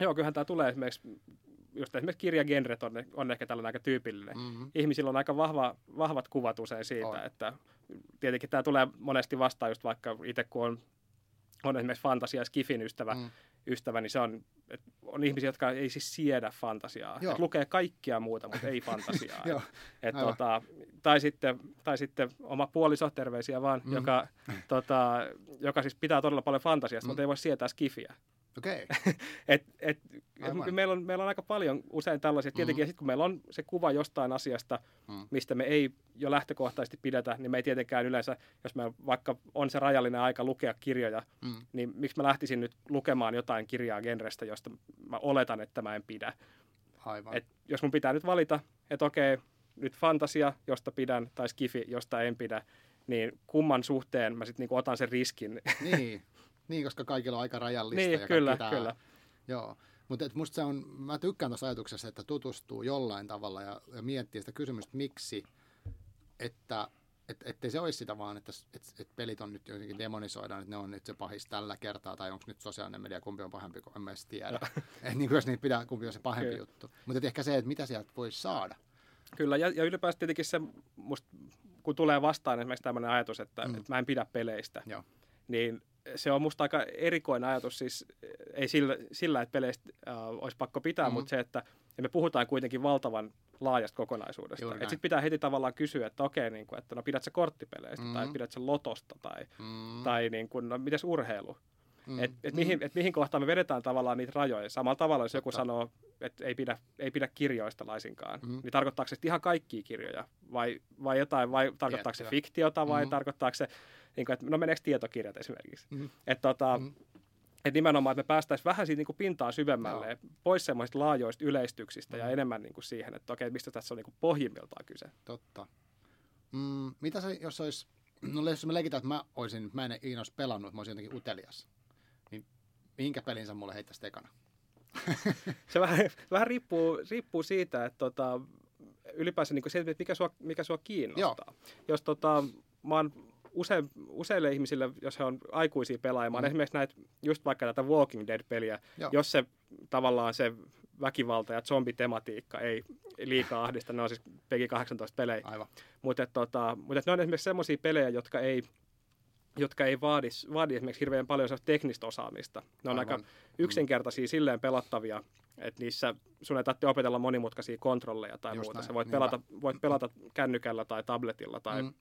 joo, kyllähän tämä tulee esimerkiksi, just esimerkiksi kirjagenret on, on ehkä tällainen aika tyypillinen. Mm-hmm. Ihmisillä on aika vahva, vahvat kuvat usein siitä, on. Että tietenkin tämä tulee monesti vastaan just vaikka itse, kun on, on esimerkiksi fantasia ja skifin ystävä, mm. ystävä, niin se on, on ihmisiä, jotka ei siis siedä fantasiaa. Et lukee kaikkia muuta, mutta ei fantasiaa. et, et, tota, tai, sitten, tai sitten oma puoliso, terveisiä vaan, mm. joka, tota, joka siis pitää todella paljon fantasiasta, mm. mutta ei voi sietää skifiä. Okei. Okay. et, et, et, meillä, on, meillä on aika paljon usein tällaisia. Tietenkin, mm. ja sitten kun meillä on se kuva jostain asiasta, mm. mistä me ei jo lähtökohtaisesti pidetä, niin me ei tietenkään yleensä, jos me vaikka on se rajallinen aika lukea kirjoja, mm. niin miksi mä lähtisin nyt lukemaan jotain kirjaa genrestä, josta mä oletan, että mä en pidä. Aivan. Et jos mun pitää nyt valita, että okei, nyt fantasia, josta pidän, tai skifi, josta en pidä, niin kumman suhteen mä sitten niinku otan sen riskin. Niin. Niin, koska kaikilla on aika rajallista. Niin, ja kyllä, pitää. Kyllä. Joo, mutta musta se on, mä tykkään tuossa ajatuksessa, että tutustuu jollain tavalla ja, ja miettii sitä kysymystä, miksi, että et, ettei se olisi sitä vaan, että et, et pelit on nyt jotenkin demonisoidaan, että ne on nyt se pahis tällä kertaa, tai onko nyt sosiaalinen media, kumpi on pahempi, kun en mä edes tiedä. Että niin jos niitä pitää, kumpi on se pahempi kyllä. juttu. Mutta ehkä se, että mitä sieltä voisi saada. Kyllä, ja, ja ylipäänsä tietenkin se, musta, kun tulee vastaan esimerkiksi tämmöinen ajatus, että mm. et mä en pidä peleistä, Joo. niin se on musta aika erikoinen ajatus, siis ei sillä, sillä että peleistä äh, olisi pakko pitää, mm-hmm. mutta se, että me puhutaan kuitenkin valtavan laajasta kokonaisuudesta. Sitten pitää heti tavallaan kysyä, että okei, niin kuin, että no pidätkö korttipeleistä mm-hmm. tai pidätkö lotosta tai, mm-hmm. tai niin kuin, no mites urheilu? Mm-hmm. Että et mihin, et mihin kohtaan me vedetään tavallaan niitä rajoja. Samalla tavalla, jos joku Totta. Sanoo, että ei pidä, ei pidä kirjoista laisinkaan, mm-hmm. niin tarkoittaako se ihan kaikkia kirjoja vai, vai jotain, vai tarkoittaako Tiettyä. Se fiktiota vai mm-hmm. tarkoittaako se niin kuin, että no meneekö tietokirjat esimerkiksi. Mm-hmm. Että tota, mm-hmm. et nimenomaan, että me päästäisiin vähän siitä niin kuin pintaa syvemmälle, Joo. pois semmoisista laajoista yleistyksistä mm-hmm. ja enemmän niin kuin siihen, että okei, mistä tässä on niin kuin pohjimmiltaan kyse. Totta. Mm, mitä se, jos olisi, no jos me leikitään, että mä olisin, mä en ikinä olisi pelannut, mä olisin jotenkin utelias, niin minkä pelin sä mulle heittäisit ekana? Se vähän, vähän riippuu, riippuu siitä, että tota, ylipäänsä niin kuin siitä, mikä sua, mikä sua kiinnostaa. Joo. Jos tota, mä oon use, useille ihmisille, jos he on aikuisia pelaamaan, mm. esimerkiksi näitä, just vaikka tätä Walking Dead-peliä, Joo. jos se tavallaan se väkivalta ja zombitematiikka ei liikaa ahdista, ne on siis P G kahdeksantoista pelejä. Aivan. Mutta tota, mut ne on esimerkiksi semmoisia pelejä, jotka ei, jotka ei vaadi, vaadi esimerkiksi hirveän paljon teknistä osaamista. Ne on Aivan. aika yksinkertaisia, mm. silleen pelattavia, että niissä sun ei tarvitse opetella monimutkaisia kontrolleja tai Just muuta. Näin. Sä voit pelata, voit pelata kännykällä tai tabletilla tai, mm.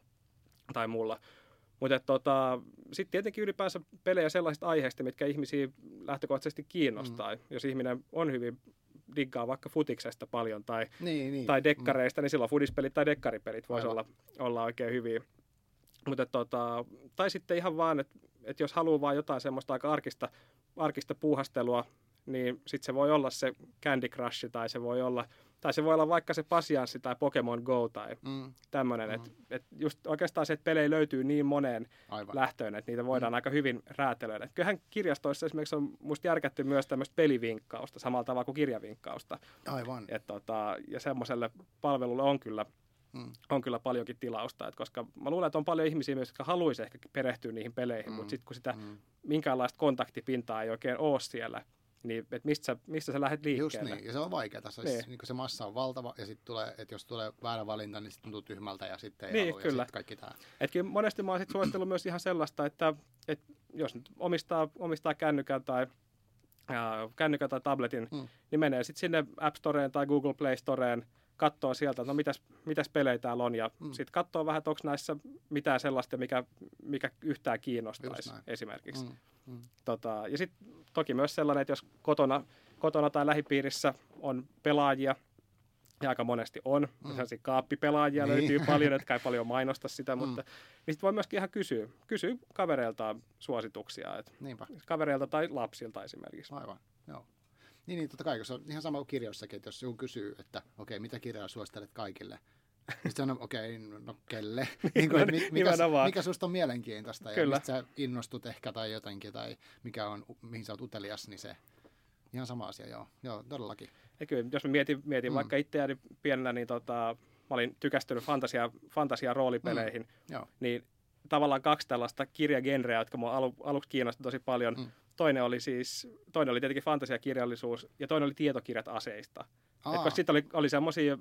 tai muulla. Mutta tota, sitten tietenkin ylipäänsä pelejä sellaisista aiheista, mitkä ihmisiä lähtökohtaisesti kiinnostaa. Mm. Jos ihminen on hyvin diggaa vaikka futiksesta paljon tai, niin, niin. tai dekkareista, mm. niin silloin fudispelit tai dekkaripelit voisi olla, olla oikein hyviä. Mutta tota, tai sitten ihan vaan, että et jos haluaa vaan jotain semmoista aika arkista, arkista puuhastelua, niin sitten se voi olla se Candy Crush tai se voi olla, tai se voi olla vaikka se Pasianssi tai Pokemon Go tai mm. tämmöinen. Mm. Että et just oikeastaan se, että pelejä löytyy niin moneen Aivan. lähtöön, että niitä voidaan mm. aika hyvin räätälöidä. Kyllähän kirjastoissa esimerkiksi on musta järkätty myös tämmöistä pelivinkkausta samalla tavalla kuin kirjavinkkausta. Aivan. Et tota, ja semmoiselle palvelulle on kyllä, mm. on kyllä paljonkin tilausta, et koska mä luulen, että on paljon ihmisiä myös, jotka haluaisi ehkä perehtyä niihin peleihin, mm. mutta sitten kun sitä mm. minkäänlaista kontaktipintaa ei oikein ole siellä, niin että mistä sä, mistä sä lähdet liikkeelle. Just niin, ja se on vaikea tässä. Niin. Siis, niin se massa on valtava, ja sitten tulee, että jos tulee väärä valinta, niin sitten tuntuu tyhmältä, ja sitten ei niin, halua, kyllä. ja sitten kaikki tämä. Et kyllä monesti mä oon sitten suositellut myös ihan sellaista, että, että jos nyt omistaa, omistaa kännykän tai äh, kännykän tai tabletin, mm. niin menee sitten sinne App Storeen tai Google Play Storeen, katsoo sieltä, että no mitäs, mitäs pelejä täällä on, ja mm. sitten katsoo vähän, että onko näissä mitään sellaista, mikä, mikä yhtään kiinnostaisi esimerkiksi. Mm. Mm. Tota, ja sitten toki myös sellainen, että jos kotona, kotona tai lähipiirissä on pelaajia, ja aika monesti on, mm. sellaisia kaappipelaajia niin. löytyy paljon, jotka ei paljon mainosta sitä, mm. mutta niin sitten voi myöskin ihan kysyä, kysyä kavereiltaan suosituksia, että kavereilta tai lapsilta esimerkiksi. Aivan, joo. Niin, niin totta kai, se on ihan sama kuin kirjoissakin, että jos joku kysyy, että okei, mitä kirjaa suosittelet kaikille, niin sitten on, okei, no kelle, niin kuin, mikä, mikä, mikä susta on mielenkiintoista ja Kyllä. mistä sä innostut ehkä tai jotenkin, tai mikä on, mihin sä oot utelias, niin se ihan sama asia, joo, joo todellakin. Ja kyllä, jos mä mietin, mietin mm. vaikka itseäni pienenä, niin tota, mä olin tykästynyt fantasia, fantasia roolipeleihin, mm. niin tavallaan kaksi tällaista kirjagenreä, jotka mua alu, aluksi kiinnosti tosi paljon, mm. Toinen oli siis, toinen oli tietenkin fantasiakirjallisuus ja toinen oli tietokirjat aseista. Sitten oli, oli semmoisia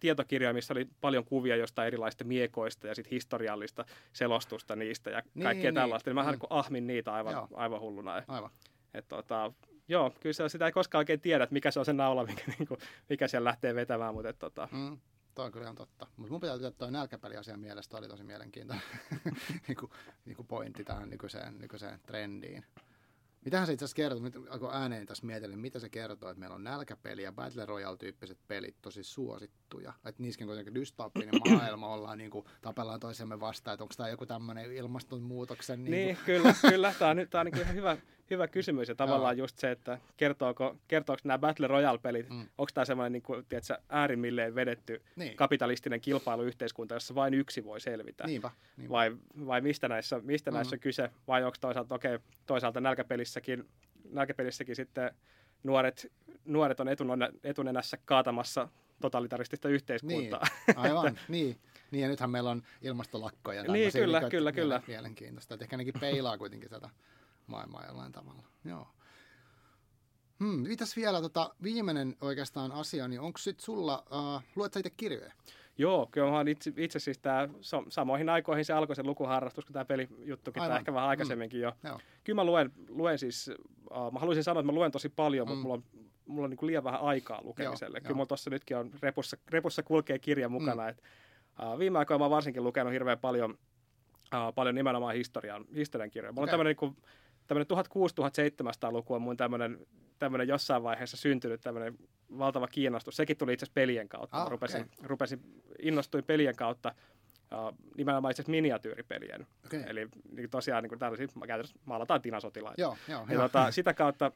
tietokirjoja, missä oli paljon kuvia jostain erilaisista miekoista ja sit historiallista selostusta niistä ja niin, kaikkea niin, tällaista. Niin. Mähän mm. ahmin niitä aivan, aivan hulluna. Aivan. Et tota, joo, kyllä se, sitä ei koskaan oikein tiedä, että mikä se on se naula, mikä, niinku, mikä siellä lähtee vetämään. Mutta et, tota. Mm. Toi on kyllä ihan totta. Mutta mun pitää tykätä toi nälkäpäliasian mielestä. Toi oli tosi mielenkiintoinen niinku, niinku pointti tähän nykyiseen, nykyiseen trendiin. Mitähän se itse asiassa kertoo, alkoi ääneen tässä mietellä, mitä se kertoo, että meillä on nälkäpeli ja Battle Royale-tyyppiset pelit tosi suosittuja. Että niissäkin kuitenkin dystoppinen maailma ollaan, niin kuin, tapellaan toisemme vastaan, että onko tämä joku tämmöinen ilmastonmuutoksen... Niin, niin kyllä, kyllä. Tämä on, tämä on niin ihan hyvä, hyvä kysymys ja tavallaan Joo. just se, että kertooko, kertooko nämä Battle Royale-pelit, mm. onko tämä semmoinen niin kuin, tiedätkö, äärimmilleen vedetty niin. kapitalistinen kilpailuyhteiskunta, jossa vain yksi voi selvitä? Niinpä. niinpä. Vai, vai mistä, näissä, mistä mm-hmm. näissä on kyse? Vai onko toisaalta, okei, okay, toisaalta nälkäpeli Nälkäpelissäkin, nälkäpelissäkin sitten nuoret, nuoret on etunenässä kaatamassa totalitaristista yhteiskuntaa. Niin, aivan, niin. niin. Ja nythän meillä on ilmastolakkoja. Niin, kyllä, mikä, kyllä, kyllä. Mielenkiintoista. Että ehkä nekin peilaa kuitenkin tätä maailmaa jollain tavalla. Joo. Hmm, mitäs vielä tota, viimeinen oikeastaan asia, niin onko sitten sulla, uh, luet sä itse kirjoja? Joo, kyllä mä itse, itse siis tää, samoihin aikoihin se alkoi se lukuharrastus, kun tämä pelijuttukin, tämä ehkä vähän aikaisemminkin jo. Mm. Kyllä mä luen, luen siis, uh, mä haluaisin sanoa, että mä luen tosi paljon, mm. mutta mulla on, mulla on niin kuin liian vähän aikaa lukemiselle. Joo, kyllä jo. Mulla tuossa nytkin on repussa, repussa kulkee kirja mukana. Mm. Et, uh, viime aikoina mä oon varsinkin lukenut hirveän paljon, uh, paljon nimenomaan historian, historian kirjoja. Mulla okay. on tämmöinen niin tuhatkuusi tuhatseitsemänsataa-luku on mun tämmöinen... tämmöinen jossain vaiheessa syntynyt tämmöinen valtava kiinnostus. Sekin tuli itse asiassa pelien kautta. Ah, rupesin, okay. rupesin, innostuin pelien kautta uh, nimenomaan itse asiassa miniatyyripelien. Okay. Eli niin tosiaan niin tällaisia, käytännössä maalataan dinasotilaita. Joo, joo, ja, tota, sitä kautta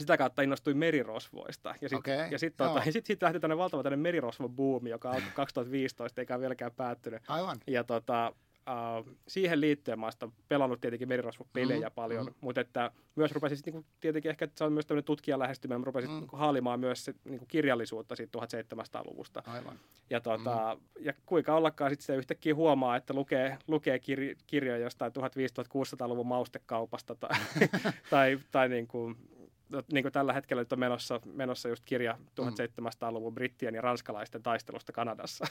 sitä kautta innostuin merirosvoista. Ja sitten okay. sit, tota, sit, sit lähti tämmöinen valtava tämmöinen merirosvobuumi, joka alkoi kaksituhattaviisitoista, eikä vieläkään päättynyt. Aivan. Ja tota, uh, siihen liittyen mä oon pelannut tietenkin merirosvopelejä mm-hmm. paljon, mm-hmm. mutta että myös rupesin sit, niinku, tietenkin ehkä, että se on myös tämmöinen tutkijan lähestyminen, mä rupesin mm-hmm. niinku, haalimaan myös sit, niinku, kirjallisuutta siitä seitsemäntoistasataa-luvusta. Aivan. Ja, tota, mm-hmm. ja kuinka ollakaan sitten se yhtäkkiä huomaa, että lukee, lukee kir- kirjoja jostain viisitoistasataa-kuusisataa-luvun maustekaupasta tai, tai, tai niin kuin... Niin kuin tällä hetkellä nyt on menossa, menossa just kirja seitsemäntoistasataa-luvun brittien ja ranskalaisten taistelusta Kanadassa.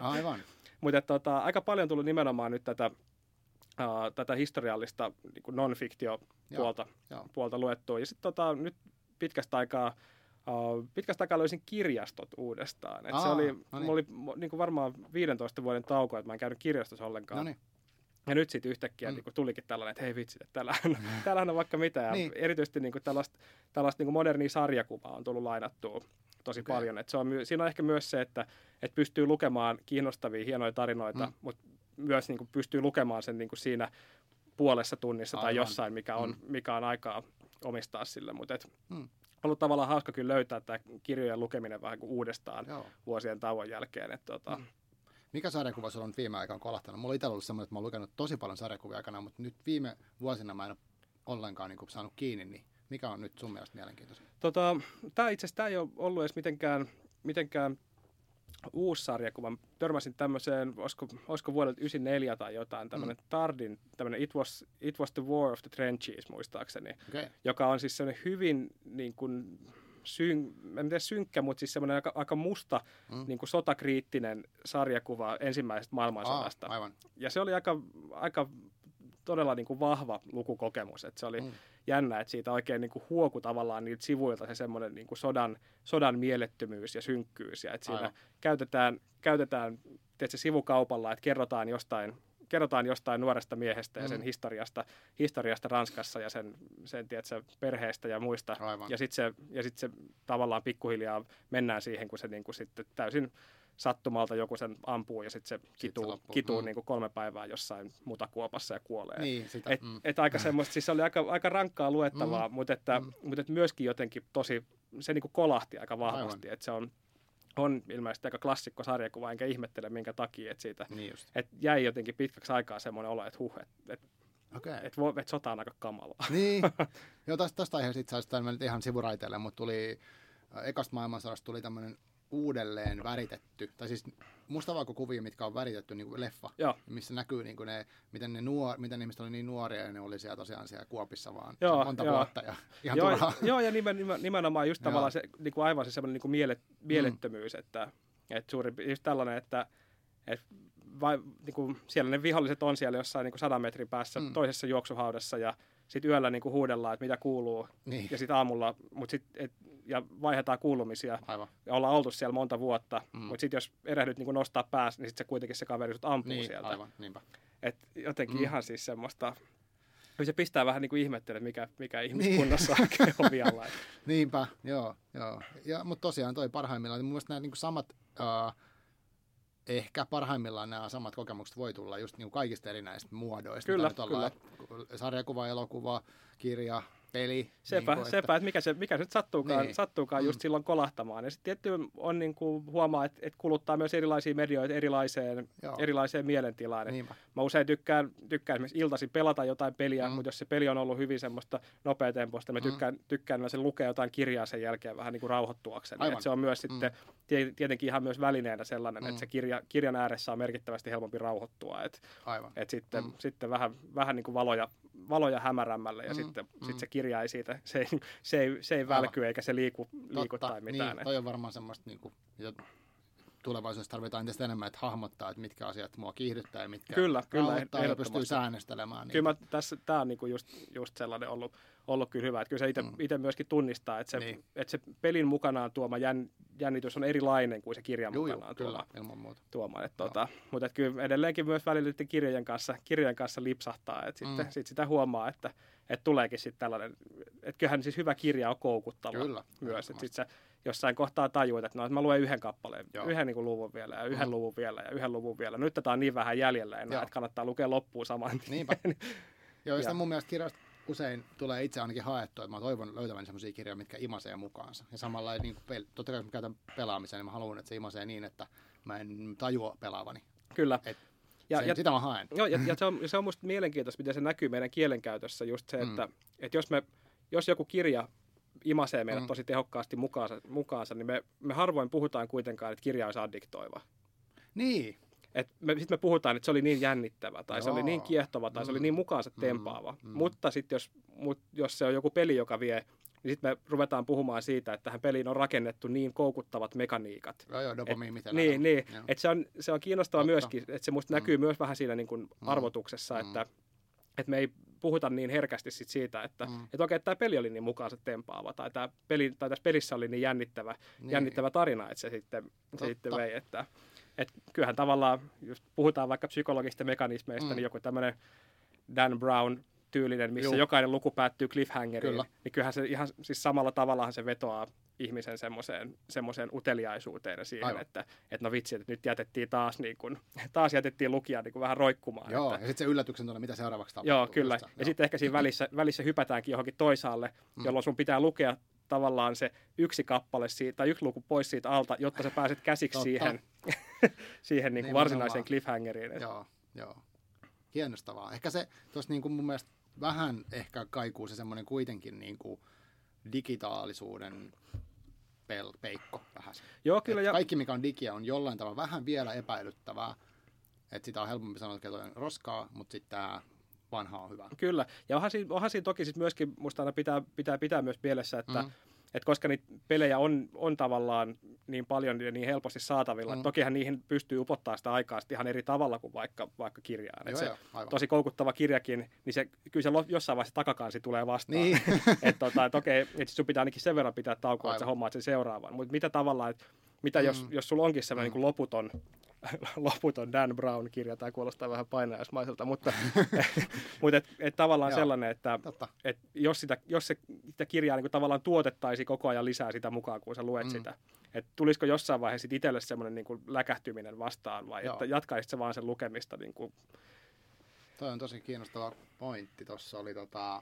Aivan. Mutta tota, aika paljon on tullut nimenomaan nyt tätä, uh, tätä historiallista niin non-fiktio-puolta ja, puolta luettua. Ja sitten tota, nyt pitkästä aikaa, uh, pitkästä aikaa löysin kirjastot uudestaan. Et Aa, se oli, no niin. oli niin kuin varmaan viidentoista vuoden tauko, että mä en käynyt kirjastossa ollenkaan. No niin. Ja nyt sitten yhtäkkiä mm. niin kuin tulikin tällainen, että hei vitsit, että täällähän on, täällähän on vaikka mitään. Niin. Erityisesti niin kuin tällaista, tällaista niin kuin modernia sarjakuvaa on tullut lainattua tosi okay. paljon. Et se on, siinä on ehkä myös se, että et pystyy lukemaan kiinnostavia, hienoja tarinoita, mm. mutta myös niin kuin pystyy lukemaan sen niin kuin siinä puolessa tunnissa Aivan. tai jossain, mikä on, mm. mikä on aikaa omistaa sille. Mutta mm. ollut tavallaan hauska kyllä löytää tämä kirjojen lukeminen vähän kuin uudestaan Joo. vuosien tauon jälkeen. Et, tota, mm. Mikä sarjakuva sulla on viime aikaan kolahtanut? Mulla on itsellä ollut semmoinen, että mä oon lukenut tosi paljon sarjakuvia aikana, mutta nyt viime vuosina mä en ole ollenkaan niin kuin saanut kiinni, niin mikä on nyt sun mielestä mielenkiintoista? Tota, tää itse asiassa tää ei ole ollut edes mitenkään, mitenkään uusi sarjakuva. Mä törmäsin tämmöiseen, olisiko, olisiko vuodelta yhdeksänkymmentäneljä tai jotain, tämmöinen mm. Tardin, tämmöinen It was, It was the War of the Trenches muistaakseni, okay. joka on siis semmoinen hyvin niin kuin... Syn, en tiedä synkkä, mutta siis semmoinen aika, aika musta, mm. niin kuin sotakriittinen sarjakuva ensimmäisestä maailmansodasta. Aa, aivan. Ja se oli aika, aika todella niin kuin vahva lukukokemus. Et se oli mm. jännä, että siitä oikein niin kuin huoku tavallaan niiltä sivuilta se semmoinen niin kuin sodan, sodan mielettömyys ja synkkyys. Ja että siinä Aivan. käytetään, käytetään tiedätkö, sivukaupalla, että kerrotaan jostain, kerrotaan jostain nuoresta miehestä ja sen mm. historiasta, historiasta Ranskassa ja sen, sen tiedätkö, perheestä ja muista. Aivan. Ja sitten se, sit se tavallaan pikkuhiljaa mennään siihen, kun se niin kuin sitten täysin sattumalta joku sen ampuu ja sitten se kituu, sit se kituu mm. niin kuin kolme päivää jossain mutakuopassa ja kuolee. Niin, sitä, et, mm. et aika semmoista, siis se oli aika, aika rankkaa luettavaa, mm. mutta, että, mm. mutta että myöskin jotenkin tosi, se niin kuin kolahti aika vahvasti, että se on... On ilmeisesti aika klassikko sarjakuva, enkä ihmettele minkä takia, että siitä niin et jäi jotenkin pitkäksi aikaa semmoinen olo, että huh, että et, okay. et, et sota on aika kamalaa. Niin, joo tosta aiheesta itse asiassa, mä nyt ihan sivuraiteille, mutta tuli, ekasta maailmansodasta tuli tämmöinen uudelleen väritetty, tai siis mustavalkokuvia, mitkä on väritetty niin kuin leffa, joo. missä näkyy niin kuin ne, miten, ne nuor, miten ihmiset oli niin nuoria ja ne oli siellä tosiaan siellä kuopissa vaan joo, monta joo. vuotta ja ihan joo, turhaa. Joo, ja nimen, nimenomaan just joo. tavallaan se, niin kuin aivan se semmoinen niin kuin miele, mielettömyys, mm. että, että suurin just tällainen, että, että vai, niin kuin siellä ne viholliset on siellä jossain niin kuin sadan metrin päässä mm. toisessa juoksuhaudassa ja sitten yöllä niinku huudellaan, että mitä kuuluu, niin. ja sitten aamulla, mut sit, et, ja vaihdetaan kuulumisia, Aivan. ja ollaan oltu siellä monta vuotta, mm. mutta sitten jos erehdyt niinku nostaa päässä, niin sitten se kuitenkin se kaveri sut ampuu niin, sieltä. Aivan, niinpä. Et jotenkin mm. ihan siis semmoista, se pistää vähän niinku ihmettelemään, mikä, mikä ihmiskunnassa niin. oikein on vielä. Niinpä, joo, joo. Ja, mutta tosiaan toi parhaimmillaan, mun mielestä nämä niinku samat... Uh, Ehkä parhaimmillaan nämä samat kokemukset voi tulla just niin kuin kaikista erinäisistä muodoista. Kyllä, kyllä. Sarjakuva, elokuva, kirja, peli. Sepä, niin kuin, sepä että... että mikä se, mikä se nyt sattuukaan, niin. sattuukaan just mm. silloin kolahtamaan. Ja sitten tietty on niin kuin huomaa, että, että kuluttaa myös erilaisia medioita erilaiseen, erilaiseen mielentilaan. Mä usein tykkään, tykkään esimerkiksi iltaisin pelata jotain peliä, mm. mutta jos se peli on ollut hyvin semmoista nopeatempoista, mä tykkään, mm. tykkään sen lukea jotain kirjaa sen jälkeen vähän niin kuin rauhoittuakseni. Että se on myös sitten mm. tietenkin ihan myös välineenä sellainen, mm. että se kirja, kirjan ääressä on merkittävästi helpompi rauhoittua. Että et sitten, mm. sitten vähän, vähän niin kuin valoja, valoja hämärämmälle ja mm. sitten mm. sit se kirja ei siitä, se ei, se ei, se ei välky eikä se liiku, liiku tai mitään. Niin, toi on varmaan semmoista, niin kuin, tulevaisuudessa tarvitaan entistä enemmän, että hahmottaa, että mitkä asiat mua kiihdyttää ja mitkä kyllä, rauhoittaa kyllä, ja pystyy säännöstelemään. Kyllä tämä on niinku just, just sellainen ollut, ollut kyllä hyvä, että kyllä se itse mm. myöskin tunnistaa, että se, niin. että se pelin mukanaan tuoma jän, jännitys on erilainen kuin se kirjan Juu, mukanaan tuoma. Kyllä, tuoma että tuota, mutta että kyllä edelleenkin myös välillä kirjojen kanssa, kirjojen kanssa lipsahtaa, että mm. sitten sit sitä huomaa, että, että tuleekin sitten tällainen, että kyllähän siis hyvä kirja on koukuttava kyllä, myös, että sitten jossain kohtaa tajuit, että, no, että mä luen yhden kappaleen, Joo. yhden niin kuin luvun vielä ja yhden mm. luvun vielä ja yhden luvun vielä. Nyt tätä on niin vähän jäljellä enää, Joo. että kannattaa lukea loppuun saman tien. Niinpä. Joo, ja sitä mun mielestä kirjasta usein tulee itse ainakin haettua, että mä toivon löytäväni sellaisia kirjoja, mitkä imasee mukaansa. Ja samalla, niin pel- totta kai jos mä käytän pelaamiseen, niin mä haluan, että se imasee niin, että mä en tajua pelaavani. Kyllä. Et ja, sen, ja, sitä mä haen. Joo, ja, ja se on, se on musta mielenkiintoista, miten se näkyy meidän kielenkäytössä, just se, että, mm. että jos, me, jos joku kirja imasee meidät mm. tosi tehokkaasti mukaansa, mukaansa niin me, me harvoin puhutaan kuitenkaan, että kirja olisi addiktoiva. Niin. Sitten me puhutaan, että se oli niin jännittävä, tai joo, se oli niin kiehtova, tai mm, se oli niin mukaansa tempaava. Mm, mm. Mutta sitten jos, mut, jos se on joku peli, joka vie, niin sitten me ruvetaan puhumaan siitä, että tähän peliin on rakennettu niin koukuttavat mekaniikat. Joo, joo, dopamiini. Niin, niin. Että se on, se on kiinnostavaa Otta. myöskin, että se musta mm. näkyy myös vähän siinä niin kuin mm. arvotuksessa, mm. että et me ei puhuta niin herkästi sit siitä, että mm. et oikein, että tämä peli oli niin mukaansa tempaava, tai, tää peli, tai tässä pelissä oli niin jännittävä, niin. jännittävä tarina, että se sitten, se sitten vei, että... Että kyllähän tavallaan, jos puhutaan vaikka psykologista mekanismeista, mm. niin joku tämmöinen Dan Brown-tyylinen, missä Juh. jokainen luku päättyy cliffhangeriin, Kyllä. niin kyllähän se ihan siis samalla tavallahan se vetoaa ihmisen semmoiseen, semmoiseen uteliaisuuteen ja siihen, Aivan. että et no vitsi, että nyt jätettiin taas, niin kun, taas jätettiin lukija niin kun vähän roikkumaan. Joo, että, ja sitten se yllätyksen tuonne, mitä seuraavaksi tapahtuu. Joo, kyllä. Tästä, ja sitten ehkä siinä välissä, välissä hypätäänkin johonkin toisaalle, mm. jolloin sun pitää lukea tavallaan se yksi kappale siitä, tai yksi luku pois siitä alta, jotta sä pääset käsiksi siihen, siihen niin kuin niin varsinaiseen cliffhangeriin. Joo, joo. Hienostavaa. Ehkä se tuossa niin kuin mun mielestä vähän ehkä kaikuu se semmoinen kuitenkin niin kuin digitaalisuuden pel- peikko vähän. Joo, kyllä. Ja... Kaikki, mikä on digia, on jollain tavalla vähän vielä epäilyttävää. Että sitä on helpompi sanoa, että on roskaa, mutta sitten tämä... vanha on hyvä. Kyllä. Ja onhan siinä, onhan siinä toki sit myöskin, musta aina pitää pitää, pitää myös mielessä, että mm-hmm. et koska niitä pelejä on, on tavallaan niin paljon ja niin helposti saatavilla, mm-hmm. tokihan niihin pystyy upottaa sitä aikaa sit ihan eri tavalla kuin vaikka, vaikka kirjaan. Joo, se joo, tosi koukuttava kirjakin, niin se, kyllä se jossain vaiheessa takakansi tulee vastaan. Niin. että tota, et okei, et sun pitää ainakin sen verran pitää taukoa, että sä hommaat sen seuraavan. Mutta mitä tavallaan, et, mitä jos, mm-hmm. jos sulla onkin sellainen mm-hmm. niin kuin loputon... loputon Dan Brown-kirja, tai kuulostaa vähän painajasmaiselta, mutta, mutta et, et tavallaan Joo, sellainen, että et jos, sitä, jos se, sitä kirjaa niin kuin tavallaan tuotettaisiin koko ajan lisää sitä mukaan, kun sä luet mm. sitä, että tulisiko jossain vaiheessa itselle semmoinen niin kuin läkähtyminen vastaan, vai Joo. että jatkaisit se vaan sen lukemista? Niin kuin... Toi on tosi kiinnostava pointti. Tuossa oli tota,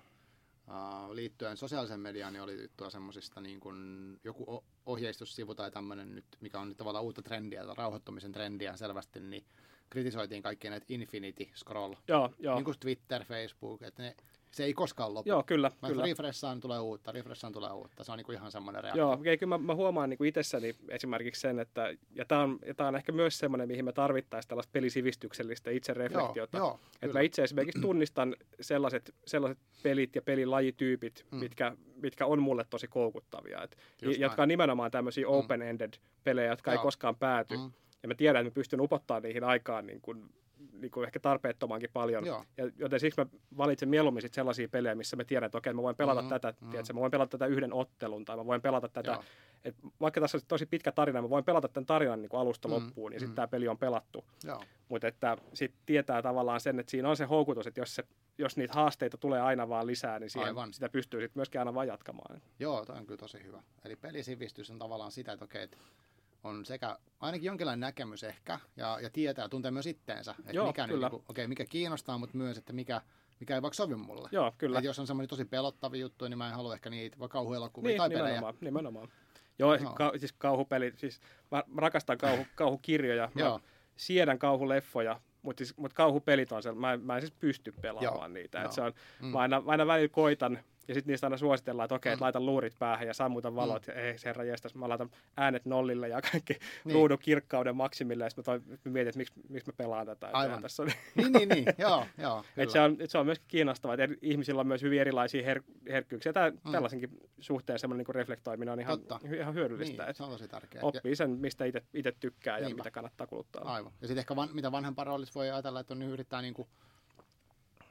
äh, liittyen sosiaalisen mediaan, niin oli semmoisista niin kuin joku... O- ohjeistussivu tai tämmöinen nyt, mikä on nyt tavallaan uutta trendiä, tai rauhoittumisen trendiä selvästi, niin kritisoitiin kaikkia näitä infinity scroll. Joo, joo. Niin kuin Twitter, Facebook, että ne, se ei koskaan lopu. Joo, kyllä. Mä kyllä. Refressaan tulee uutta, refressaan tulee uutta. Se on niin kuin ihan semmoinen reaktio. Joo, okay, kyllä mä, mä huomaan niin kuin itsessäni esimerkiksi sen, että, ja tää on, ja tää on ehkä myös semmoinen, mihin me tarvittaisiin tällaista pelisivistyksellistä itsereflektiota. Joo, joo, että mä itse esimerkiksi tunnistan sellaiset, sellaiset pelit ja pelilajityypit, mm. mitkä, mitkä on mulle tosi koukuttavia. Et, jotka on nimenomaan tämmöisiä mm. open-ended pelejä, jotka joo. ei koskaan pääty. Mm. Ja mä tiedän, että mä pystyn upottaa niihin aikaan niin kuin... Niin kuin ehkä tarpeettomankin paljon. Joo. Ja joten siksi mä valitsen mieluummin sit sellaisia pelejä, missä mä tiedän, että okei, mä voin pelata mm-hmm. tätä, mm-hmm. tiedätkö, mä voin pelata tätä yhden ottelun, tai mä voin pelata tätä, et vaikka tässä on tosi pitkä tarina, mä voin pelata tämän tarinan niin kuin alusta mm-hmm. loppuun, ja sitten mm-hmm. tämä peli on pelattu. Mutta että sitten tietää tavallaan sen, että siinä on se houkutus, että jos, se, jos niitä haasteita tulee aina vaan lisää, niin siihen, sitä pystyy sitten myöskin aina vaan jatkamaan. Joo, tämä on kyllä tosi hyvä. Eli pelisivistys on tavallaan sitä, että okei, että on sekä ainakin jonkinlainen näkemys ehkä, ja, ja tietää ja tuntee myös itteensä, että Joo, mikä, niin, okay, mikä kiinnostaa, mutta myös, että mikä, mikä ei vaikka sovi mulle. Joo, kyllä. Et jos on semmoinen tosi pelottavia juttuja, niin mä en halua ehkä niitä, vaikka kauhuelokuvia niin, tai pelejä. Nimenomaan, nimenomaan. Joo, no. ka- siis kauhupeli, siis mä rakastan kauhu, kauhukirjoja, mä Joo. siedän kauhuleffoja, mutta siis, mut kauhupelit on sellainen, mä, mä en siis pysty pelaamaan Joo, niitä. No. Et se on, mm. mä aina, aina välillä koitan. Ja sitten niistä aina suositellaan, että okei, mm. laita luurit päähän ja sammuta valot. Mm. Ja ei, herra jestas, mä laitan äänet nollille ja kaikki niin. ruudun kirkkauden maksimille. Ja sitten mä, mä mietin, että miksi, miksi mä pelaan tätä. Aivan. Tässä on. Niin, niin, niin. Joo, joo. Että se on, et se on myöskin kiinnostavaa, että ihmisillä on myös hyvin erilaisia her- herkkyyksiä. Tää, mm. Tällaisenkin suhteen semmoinen niin reflektoiminen on ihan, ihan hyödyllistä. Niin, se on tosi tärkeää. Oppii sen, mistä itse tykkää Niinpä. ja mitä kannattaa kuluttaa. Aivan. Ja sitten ehkä van, mitä vanhempaa roolissa voi ajatella, että on niin yrittää niin kuin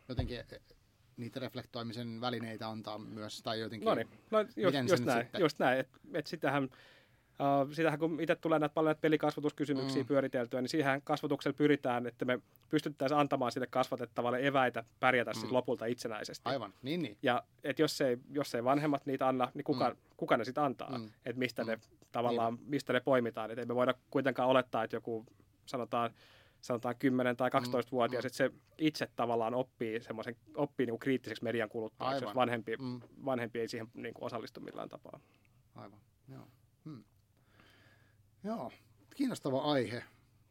jotenkin... niitä reflektoimisen välineitä antaa myös, tai jotenkin... No niin, no, just, just näin, sitten... just näin, että et sitähän, uh, sitähän kun itse tulee näitä paljon näitä pelikasvatuskysymyksiä mm. pyöriteltyä, niin siihen kasvatuksella pyritään, että me pystyttäisiin antamaan sille kasvatettavalle eväitä pärjätä mm. sitten lopulta itsenäisesti. Aivan, niin niin. Ja että jos ei, jos ei vanhemmat niitä anna, niin kuka, mm. kuka ne sitten antaa? Mm. Että mistä mm. ne tavallaan, niin. mistä ne poimitaan, että ei me voida kuitenkaan olettaa, että joku, sanotaan, sanotaan kymmenen tai kaksitoistavuotias, mm, että se itse tavallaan oppii semmoisen, oppii niinku kriittiseksi median kuluttajaksi, jos vanhempi, mm. vanhempi ei siihen niinku osallistu millään tapaa. Aivan, joo. Hmm. Joo, kiinnostava aihe.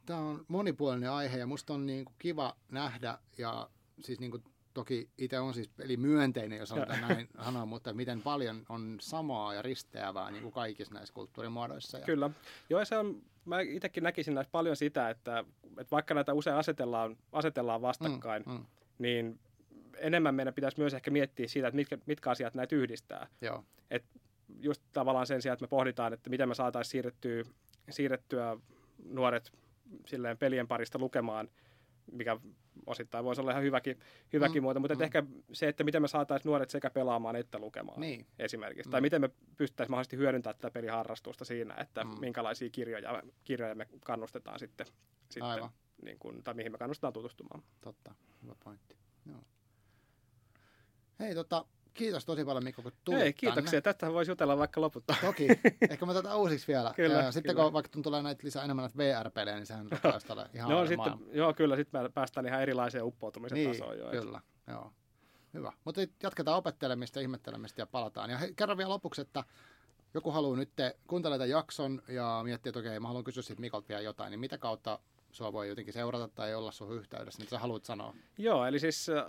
Tämä on monipuolinen aihe ja musta on niinku kiva nähdä ja siis niinku toki itse on siis eli myönteinen, jos on näin sanoa, mutta miten paljon on samaa ja risteävää niin kuin kaikissa näissä kulttuurimuodoissa. Ja... Kyllä. Joo, ja se on, mä itsekin näkisin näissä paljon sitä, että, että vaikka näitä usein asetellaan, asetellaan vastakkain, mm, mm. niin enemmän meidän pitäisi myös ehkä miettiä siitä, että mitkä, mitkä asiat näitä yhdistää. Joo. Et just tavallaan sen sijaan, että me pohditaan, että miten me saataisiin siirrettyä, siirrettyä nuoret silleen pelien parista lukemaan, mikä osittain voisi olla ihan hyväkin, hyväkin mm, muuta, mutta mm. ehkä se, että miten me saataisiin nuoret sekä pelaamaan että lukemaan niin. esimerkiksi. Mm. Tai miten me pystyttäisiin mahdollisesti hyödyntämään tätä peliharrastusta siinä, että mm. minkälaisia kirjoja, kirjoja me kannustetaan sitten, sitten niin kuin, tai mihin me kannustetaan tutustumaan. Totta, hyvä pointti. Joo. Hei, tota, kiitos tosi paljon Mikko, kun tulit Hei, kiitoksia. Tänne. Tästä voisi jutella vaikka loputtaa. Toki. Ehkä mä tätä uusiksi vielä. Kyllä, ja sitten kyllä. kun vaikka tulee näitä lisää enemmän näitä V R-pelejä, niin sehän rupeaa olla ihan no, sitten, joo, kyllä. Sitten me päästään ihan erilaiseen uppoutumisen niin, tasoon. Joo, kyllä. Et... Joo. Hyvä. Mutta jatketaan opettelemista, ihmettelemistä ja palataan. Ja hei, kerran vielä lopuksi, että joku haluaa nyt kuuntelemaan tämän jakson ja miettiä, että okei, okay, mä haluan kysyä siitä Mikolta vielä jotain, niin mitä kautta sua voi jotenkin seurata tai olla sun yhteydessä, mitä sä haluat sanoa. Joo, eli siis äh,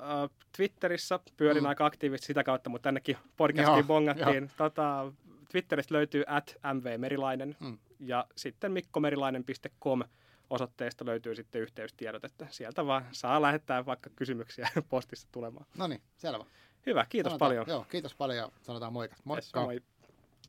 Twitterissä pyörin mm. aika aktiivisesti sitä kautta, mutta tännekin podcastiin joo, bongattiin. Jo. Tota, Twitteristä löytyy at m v merilainen mm. ja sitten mikko merilainen piste com osoitteesta löytyy sitten yhteystiedot, että sieltä vaan saa lähettää vaikka kysymyksiä postissa tulemaan. No niin, selvä. Hyvä, kiitos sanotaan, paljon. Joo, kiitos paljon ja sanotaan moikka. Moikka. Yes, moi.